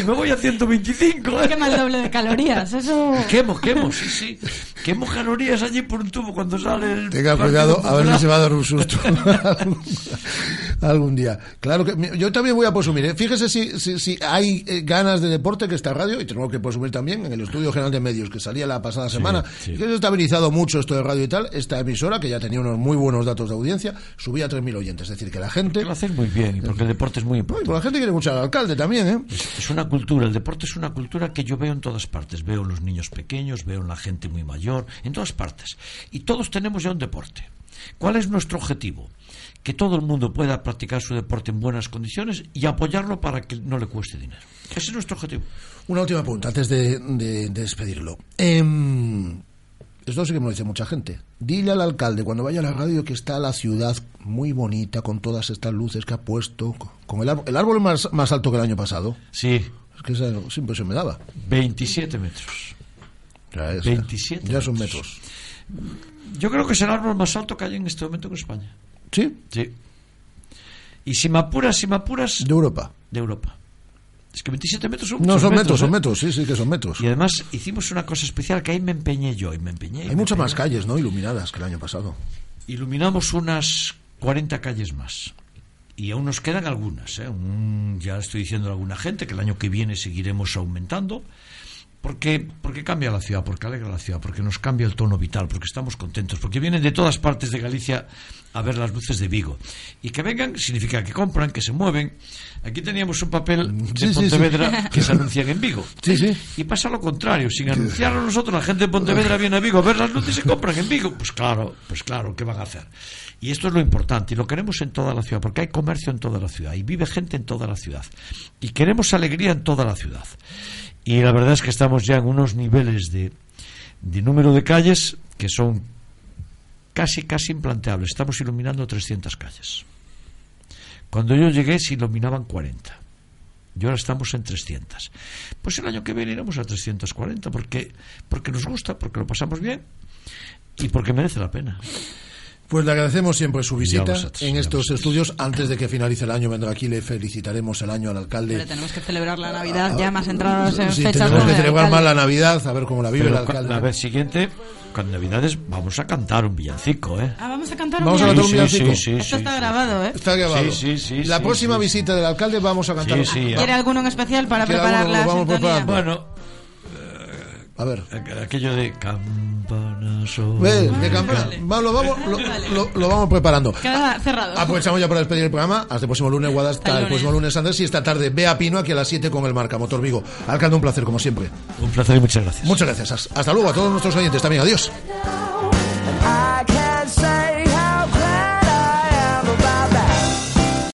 Y me voy a 125. Quema el doble de calorías. Eso. Quemo, sí. Quemo calorías allí por un tubo cuando sale el... Tenga cuidado, a ver si se va a dar un susto. Algún día. Claro que yo también voy a presumir, ¿eh? Fíjese si hay ganas de deporte que esta radio, y tenemos que presumir también en el Estudio General de Medios, que salía la pasada semana, que se ha estabilizado mucho esto de radio y tal, esta emisora, que ya tenía unos muy buenos datos de audiencia, subía a 3.000 oyentes. Es decir, que la gente... Lo hacen muy bien, y porque el deporte es muy importante. Porque la gente quiere escuchar al alcalde también, ¿eh? Es una cultura, el deporte es una cultura que yo veo en todas partes. Veo en los niños pequeños, veo en la gente muy mayor, en todas partes. Y todos tenemos ya un deporte. ¿Cuál es nuestro objetivo? Que todo el mundo pueda practicar su deporte en buenas condiciones y apoyarlo para que no le cueste dinero. Ese es nuestro objetivo. Una última pregunta antes de despedirlo. Esto sí que me lo dice mucha gente. Dile al alcalde cuando vaya a la radio que está la ciudad muy bonita con todas estas luces que ha puesto. Con el árbol más alto que el año pasado. Sí. Es que esa siempre se me daba. 27 metros. Ya es, 27 ya metros. Son metros. Yo creo que es el árbol más alto que hay en este momento en España. ¿Sí? Sí. Y si me apuras... De Europa. Es que 27 metros son... No, son metros, sí, que son metros. Y además hicimos una cosa especial que ahí me empeñé yo. Hay muchas más calles, ¿no?, iluminadas que el año pasado. Iluminamos unas 40 calles más. Y aún nos quedan algunas, ¿eh? Ya estoy diciendo a alguna gente que el año que viene seguiremos aumentando. Porque cambia la ciudad, porque alegra la ciudad, porque nos cambia el tono vital, porque estamos contentos, porque vienen de todas partes de Galicia a ver las luces de Vigo. Y que vengan significa que compran, que se mueven. Aquí teníamos un papel de Pontevedra que se anuncian en Vigo. Sí. Y pasa lo contrario, sin anunciarlo nosotros, la gente de Pontevedra viene a Vigo a ver las luces y se compran en Vigo. Pues claro, ¿qué van a hacer? Y esto es lo importante, y lo queremos en toda la ciudad, porque hay comercio en toda la ciudad, y vive gente en toda la ciudad. Y queremos alegría en toda la ciudad. Y la verdad es que estamos ya en unos niveles de número de calles que son casi implanteables. Estamos iluminando 300 calles. Cuando yo llegué se iluminaban 40. Y ahora estamos en 300. Pues el año que viene iremos a 340 porque nos gusta, porque lo pasamos bien y porque merece la pena. Pues le agradecemos siempre su visita en estos estudios. Antes de que finalice el año vendrá aquí, le felicitaremos el año al alcalde. Pero tenemos que celebrar la Navidad, ya más entrados en fechas. Tenemos que celebrar más la Navidad, a ver cómo la vive el alcalde. La vez siguiente, con Navidades, vamos a cantar un villancico, ¿eh? Ah, vamos a cantar un villancico. Sí, esto está grabado, ¿eh? Está grabado. Sí, la próxima visita del alcalde vamos a cantar. Sí, ¿quiere alguno en especial para preparar la sintonía? Bueno, a ver. Aquello de campana sol. Lo vamos preparando. Queda cerrado. Aprovechamos ya para despedir el programa. Hasta el próximo lunes, Guadalajara. Hasta el próximo lunes, Andrés. Y esta tarde, Bea Pino aquí a las 7 con el Marca Motor Vigo. Alcalde, un placer, como siempre. Un placer y muchas gracias. Muchas gracias. Hasta luego a todos nuestros oyentes también. Adiós.